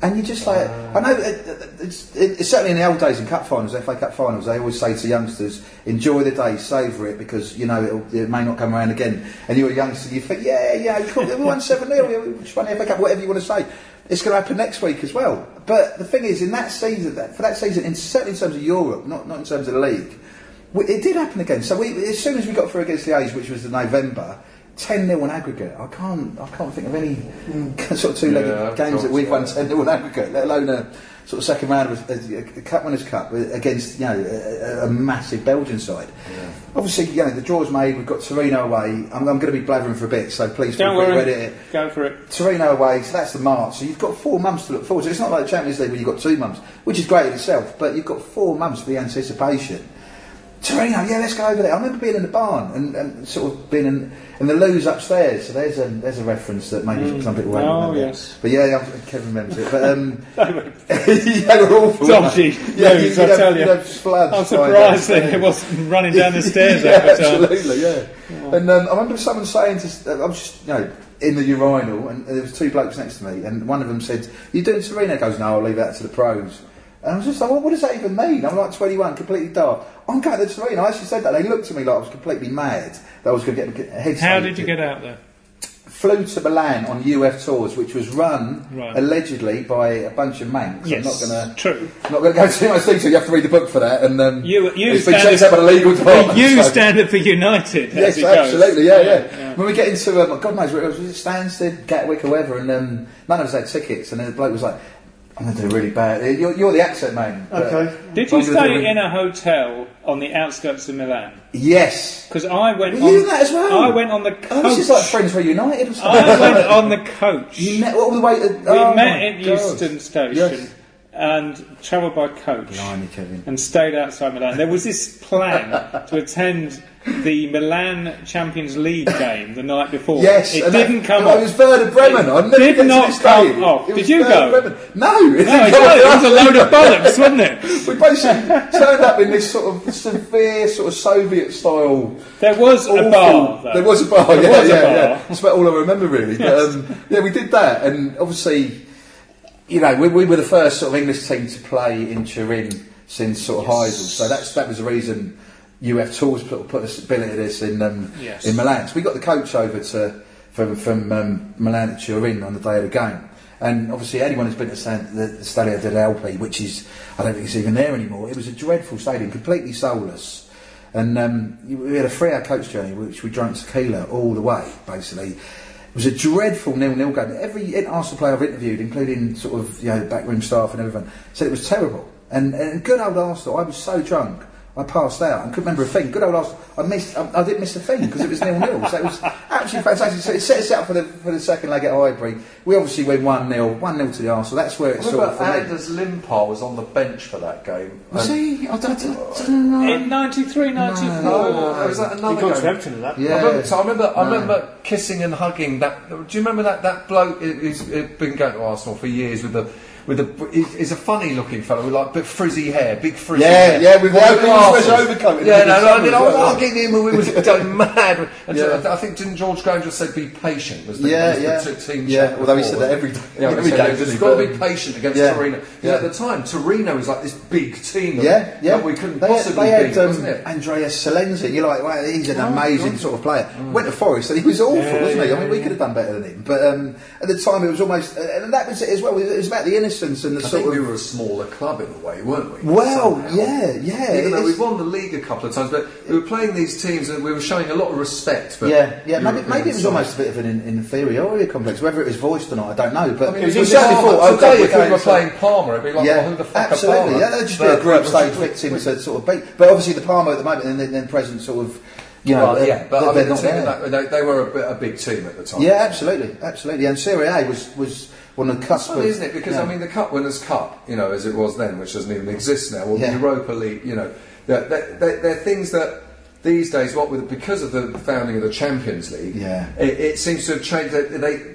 and you're just like, I know. It's certainly in the old days in cup finals, FA Cup finals, they always say to youngsters, "Enjoy the day, savour it, because it may not come around again." And you're a youngster, you think, "Cool, we won 7-0, we just won the FA Cup," whatever you want to say. It's going to happen next week as well. But the thing is, in that season, certainly in terms of Europe, not in terms of the league, it did happen again. So as soon as we got through against Liège, which was the November, 10-0 on aggregate. I can't think of any sort of two-legged games that we've won 10-0 on aggregate, let alone a sort of second round of a Cup Winners' Cup against a massive Belgian side. Yeah. Obviously, the draw's made. We've got Torino away. I'm going to be blathering for a bit, so please don't worry. Go for it. Torino away. So that's the March. So you've got 4 months to look forward to. It's not like the Champions League where you've got 2 months, which is great in itself. But you've got 4 months for the anticipation. Torino, let's go over there. I remember being in the barn and sort of being in the loos upstairs. So there's a reference that maybe some people won't remember. Oh, yes. But Kevin remembers it. But they were awful. Dodgy. Loos, I tell you. I'm surprised that it wasn't running down the stairs every time. Absolutely, And I remember someone saying to I was just, in the urinal, and there was two blokes next to me, and one of them said, "You doing Torino?" He goes, "No, I'll leave that to the pros." And I was just like, well, what does that even mean? I'm like 21, completely dark. I'm going to Torino. I actually said that. They looked at me like I was completely mad that I was going to get a head. How did you get out there? Flew to Milan on UF Tours, which was run allegedly by a bunch of Manx. Yes, I'm not going to go too much detail. You have to read the book for that. And it's been checked out by the legal department. You stand up for United. Yes, absolutely. Yeah. When we get into God knows where it was Stansted, Gatwick, whoever, and none of us had tickets. And then the bloke was like, "I'm going to do really bad. You're the accent man." Okay. Did you stay in a hotel on the outskirts of Milan? Yes. Because I went. Were you in that as well? I went on the coach. This is like Friends Reunited or something. I went on the coach. You met all the way to. We met at Euston Station. Yes. And travelled by coach. Blimey, Kevin. And stayed outside Milan. There was this plan to attend the Milan Champions League game the night before. Yes, it didn't come off. It was Werder Bremen. It did not come off. Did you go? Bremen. No, it was a load of bollocks, wasn't it? We basically turned up in this sort of severe, sort of Soviet-style. There was a bar. Though. There was a bar. There was a bar. That's about all I remember really. Yes. But we did that, and obviously. We were the first sort of English team to play in Turin since sort of Heysel, so that was the reason UF Tours put us billeted us in Milan. So we got the coach over from Milan to Turin on the day of the game, and obviously anyone who's been to the Stadio dell'Alpi, which is I don't think it's even there anymore. It was a dreadful stadium, completely soulless. And we had a 3-hour coach journey, which we drank tequila all the way, basically. It was a dreadful 0-0 game. Every Arsenal player I've interviewed, including sort of backroom staff and everyone, said it was terrible. And good old Arsenal, I was so drunk, I passed out and couldn't remember a thing. Good old Arsenal, I didn't miss a thing because it was 0-0. So it was absolutely fantastic. So it set us up for the second leg at Highbury. We obviously went 1-0 to the Arsenal. That's where it sort of. Anders Limpar was on the bench for that game. Was he? I don't know. In 93, 94. No. Was that another game? That. Yeah. I remember kissing and hugging that. Do you remember that bloke who's been going to Arsenal for years with the. He's a funny-looking fellow with like frizzy hair, big frizzy hair. Yeah, with overcoat. Yeah, I was arguing him and we was going mad. And I think didn't George Granger said be patient? Was the, the team champion. Although he said that every day. You've got to be patient against Torino. Yeah. At the time, Torino was like this big team. That we couldn't possibly beat, wasn't it? Andrea Salenzi. You're like, wow, he's an amazing sort of player. Went to Forest and he was awful, wasn't he? I mean, we could have done better than him. But at the time, it was almost, and that was it as well. It was about the innocence. And I think we were a smaller club in a way, weren't we? Well, somehow. Even though we won the league a couple of times, but we were playing these teams and we were showing a lot of respect. But maybe it was almost a bit of an inferiority complex. Whether it was voiced or not, I don't know. But it was certainly thought. Today, if we were playing Parma, it'd be like, well, who the fuck are Parma? Absolutely, that'd just be a group stage victim to sort of beat. But obviously, the Parma at the moment, and then present sort of. You know, well, yeah, but I mean, they were a big team at the time. Yeah, absolutely. And Serie A was one of the cusp. Well, isn't it? Because I mean, the Cup Winners' Cup, you know, as it was then, which doesn't even exist now, or the Europa League, you know, they're things that these days, because of the founding of the Champions League, it seems to have changed. They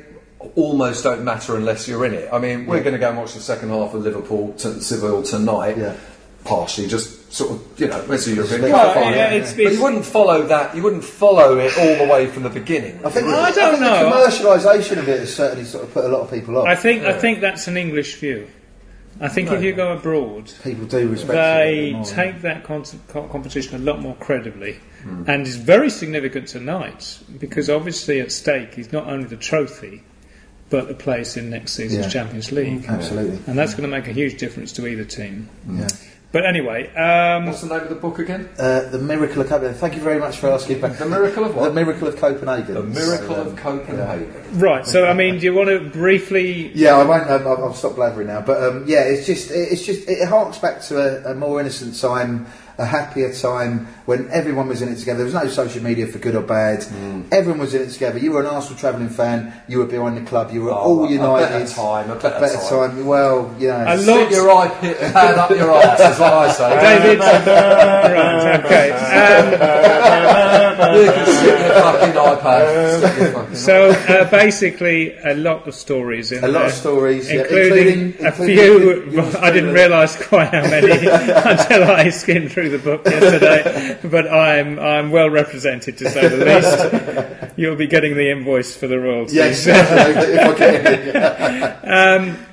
almost don't matter unless you're in it. I mean, we're going to go and watch the second half of Liverpool Seville tonight. Yeah. Partially, just sort of, you know, it's a European Cup final. But you wouldn't follow that. You wouldn't follow it all the way from the beginning. I think the commercialisation of it has certainly sort of put a lot of people off. I think that's an English view. I think if you go abroad, people do respect. They take that competition a lot more credibly, and it's very significant tonight because obviously at stake is not only the trophy, but a place in next season's Champions League. Absolutely, and that's going to make a huge difference to either team. Yeah. But anyway, what's the name of the book again? The Miracle of Copenhagen. Thank you very much for asking back. The Miracle of what? The Miracle of Copenhagen. The Miracle of Copenhagen. Right. So, I mean, do you want to briefly? Yeah, I won't. I'll stop blabbering now. But it harks back to a more innocent time, a happier time when everyone was in it together. There was no social media for good or bad. Everyone was in it together. You were an Arsenal travelling fan. You were behind the club. You were all united. A better time. Well, you know. Stick your eye pit and hand up your arse, is what I say. David. Right, okay. You can stick your fucking iPad. So, basically, a lot of stories. Including a few. I didn't realise quite how many until I skimmed through the book yesterday, but I'm well represented, to say the least. You'll be getting the invoice for the royalties. Yes.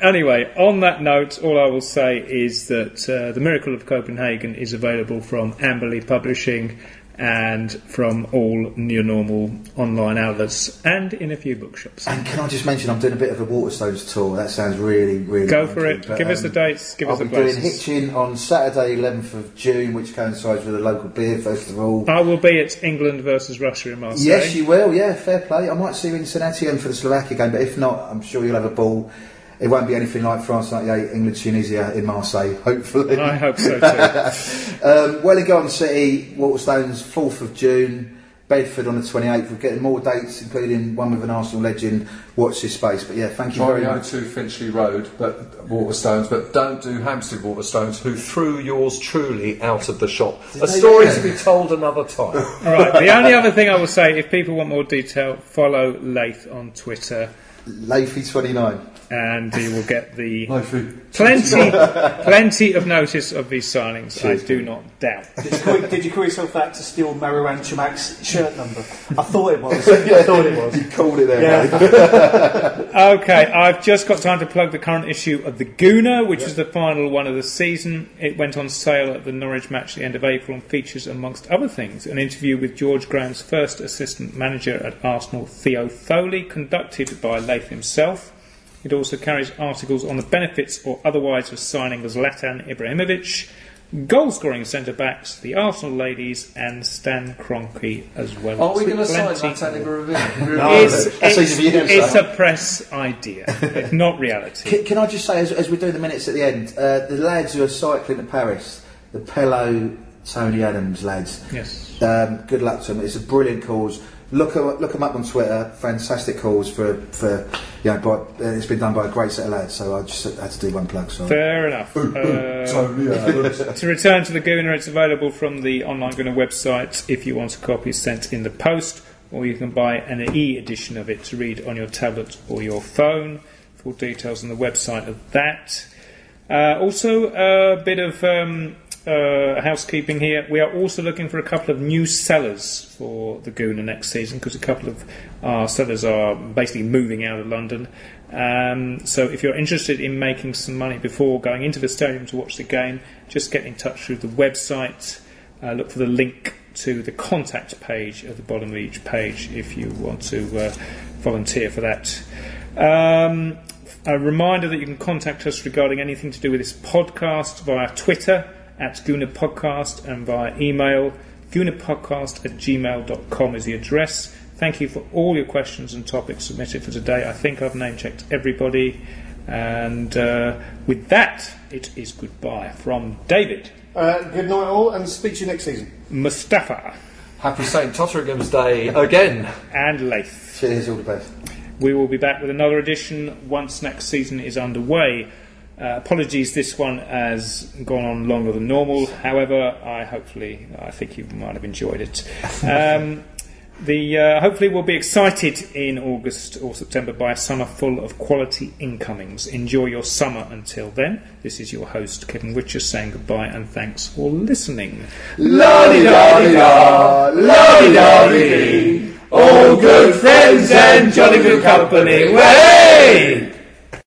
Anyway, on that note, all I will say is that The Miracle of Copenhagen is available from Amberley Publishing and from all near normal online outlets and in a few bookshops. And can I just mention, I'm doing a bit of a Waterstones tour. That sounds really, really Go for it. But, give us the dates. I'll be doing Hitchin on Saturday, 11th of June, which coincides with a local beer festival. I will be at England versus Russia in Marseille. Yes, you will. Yeah, fair play. I might see you in Cincinnati for the Slovakia game, but if not, I'm sure you'll have a ball. It won't be anything like France 98, England, Tunisia in Marseille, hopefully. I hope so too. Wollongong City, Waterstones, 4th of June, Bedford on the 28th. We're getting more dates, including one with an Arsenal legend. Watch this space. But yeah, thank you very much. 2 Finchley Road, but Waterstones, but don't do Hampstead Waterstones, who threw yours truly out of the shop. A story to be told another time. All right, the only other thing I will say, if people want more detail, follow Leith on Twitter. Leithy29. And you will get the plenty of notice of these signings, I do not doubt. Did you call yourself that to steal Marouane Chamak's shirt number? I thought it was. You called it there, mate. Okay, I've just got time to plug the current issue of The Gooner, which is the final one of the season. It went on sale at the Norwich match at the end of April and features, amongst other things, an interview with George Graham's first assistant manager at Arsenal, Theo Foley, conducted by Leith himself. It also carries articles on the benefits or otherwise of signing Zlatan Ibrahimovic, goal-scoring centre-backs, the Arsenal ladies, and Stan Kroenke as well. Are we going to sign Zlatan Ibrahimovic? No, it's a press idea, but not reality. Can I just say, as we do the minutes at the end, the lads who are cycling to Paris, the Pello, Tony Adams lads, yes. Good luck to them. It's a brilliant cause. Look them up on Twitter. Fantastic calls for it's been done by a great set of lads. So I just had to do one plug. So fair enough. To return to The Gooner, it's available from the online Gooner website. If you want a copy, sent in the post, or you can buy an e-edition of it to read on your tablet or your phone. Full details on the website of that. Also, a bit of housekeeping here. We are also looking for a couple of new sellers for The Gooner next season, because a couple of our sellers are basically moving out of London. So if you're interested in making some money before going into the stadium to watch the game, just get in touch through the website. Look for the link to the contact page at the bottom of each page if you want to volunteer for that. A reminder that you can contact us regarding anything to do with this podcast via Twitter at Gooner Podcast and via email. GoonerPodcast@gmail.com is the address. Thank you for all your questions and topics submitted for today. I think I've name checked everybody, and with that, it is goodbye from David. Good night all, and speak to you next season. Mustafa. Happy St. Totteringham's Day again. And Leith. Cheers, all the best. We will be back with another edition once next season is underway. Apologies, this one has gone on longer than normal. However, I think you might have enjoyed it. Hopefully we'll be excited in August or September by a summer full of quality incomings. Enjoy your summer until then. This is your host, Kevin Witcher, saying goodbye and thanks for listening. La-di-da-di-da, la-di-da-di-dee. All good friends and jolly good company. Way!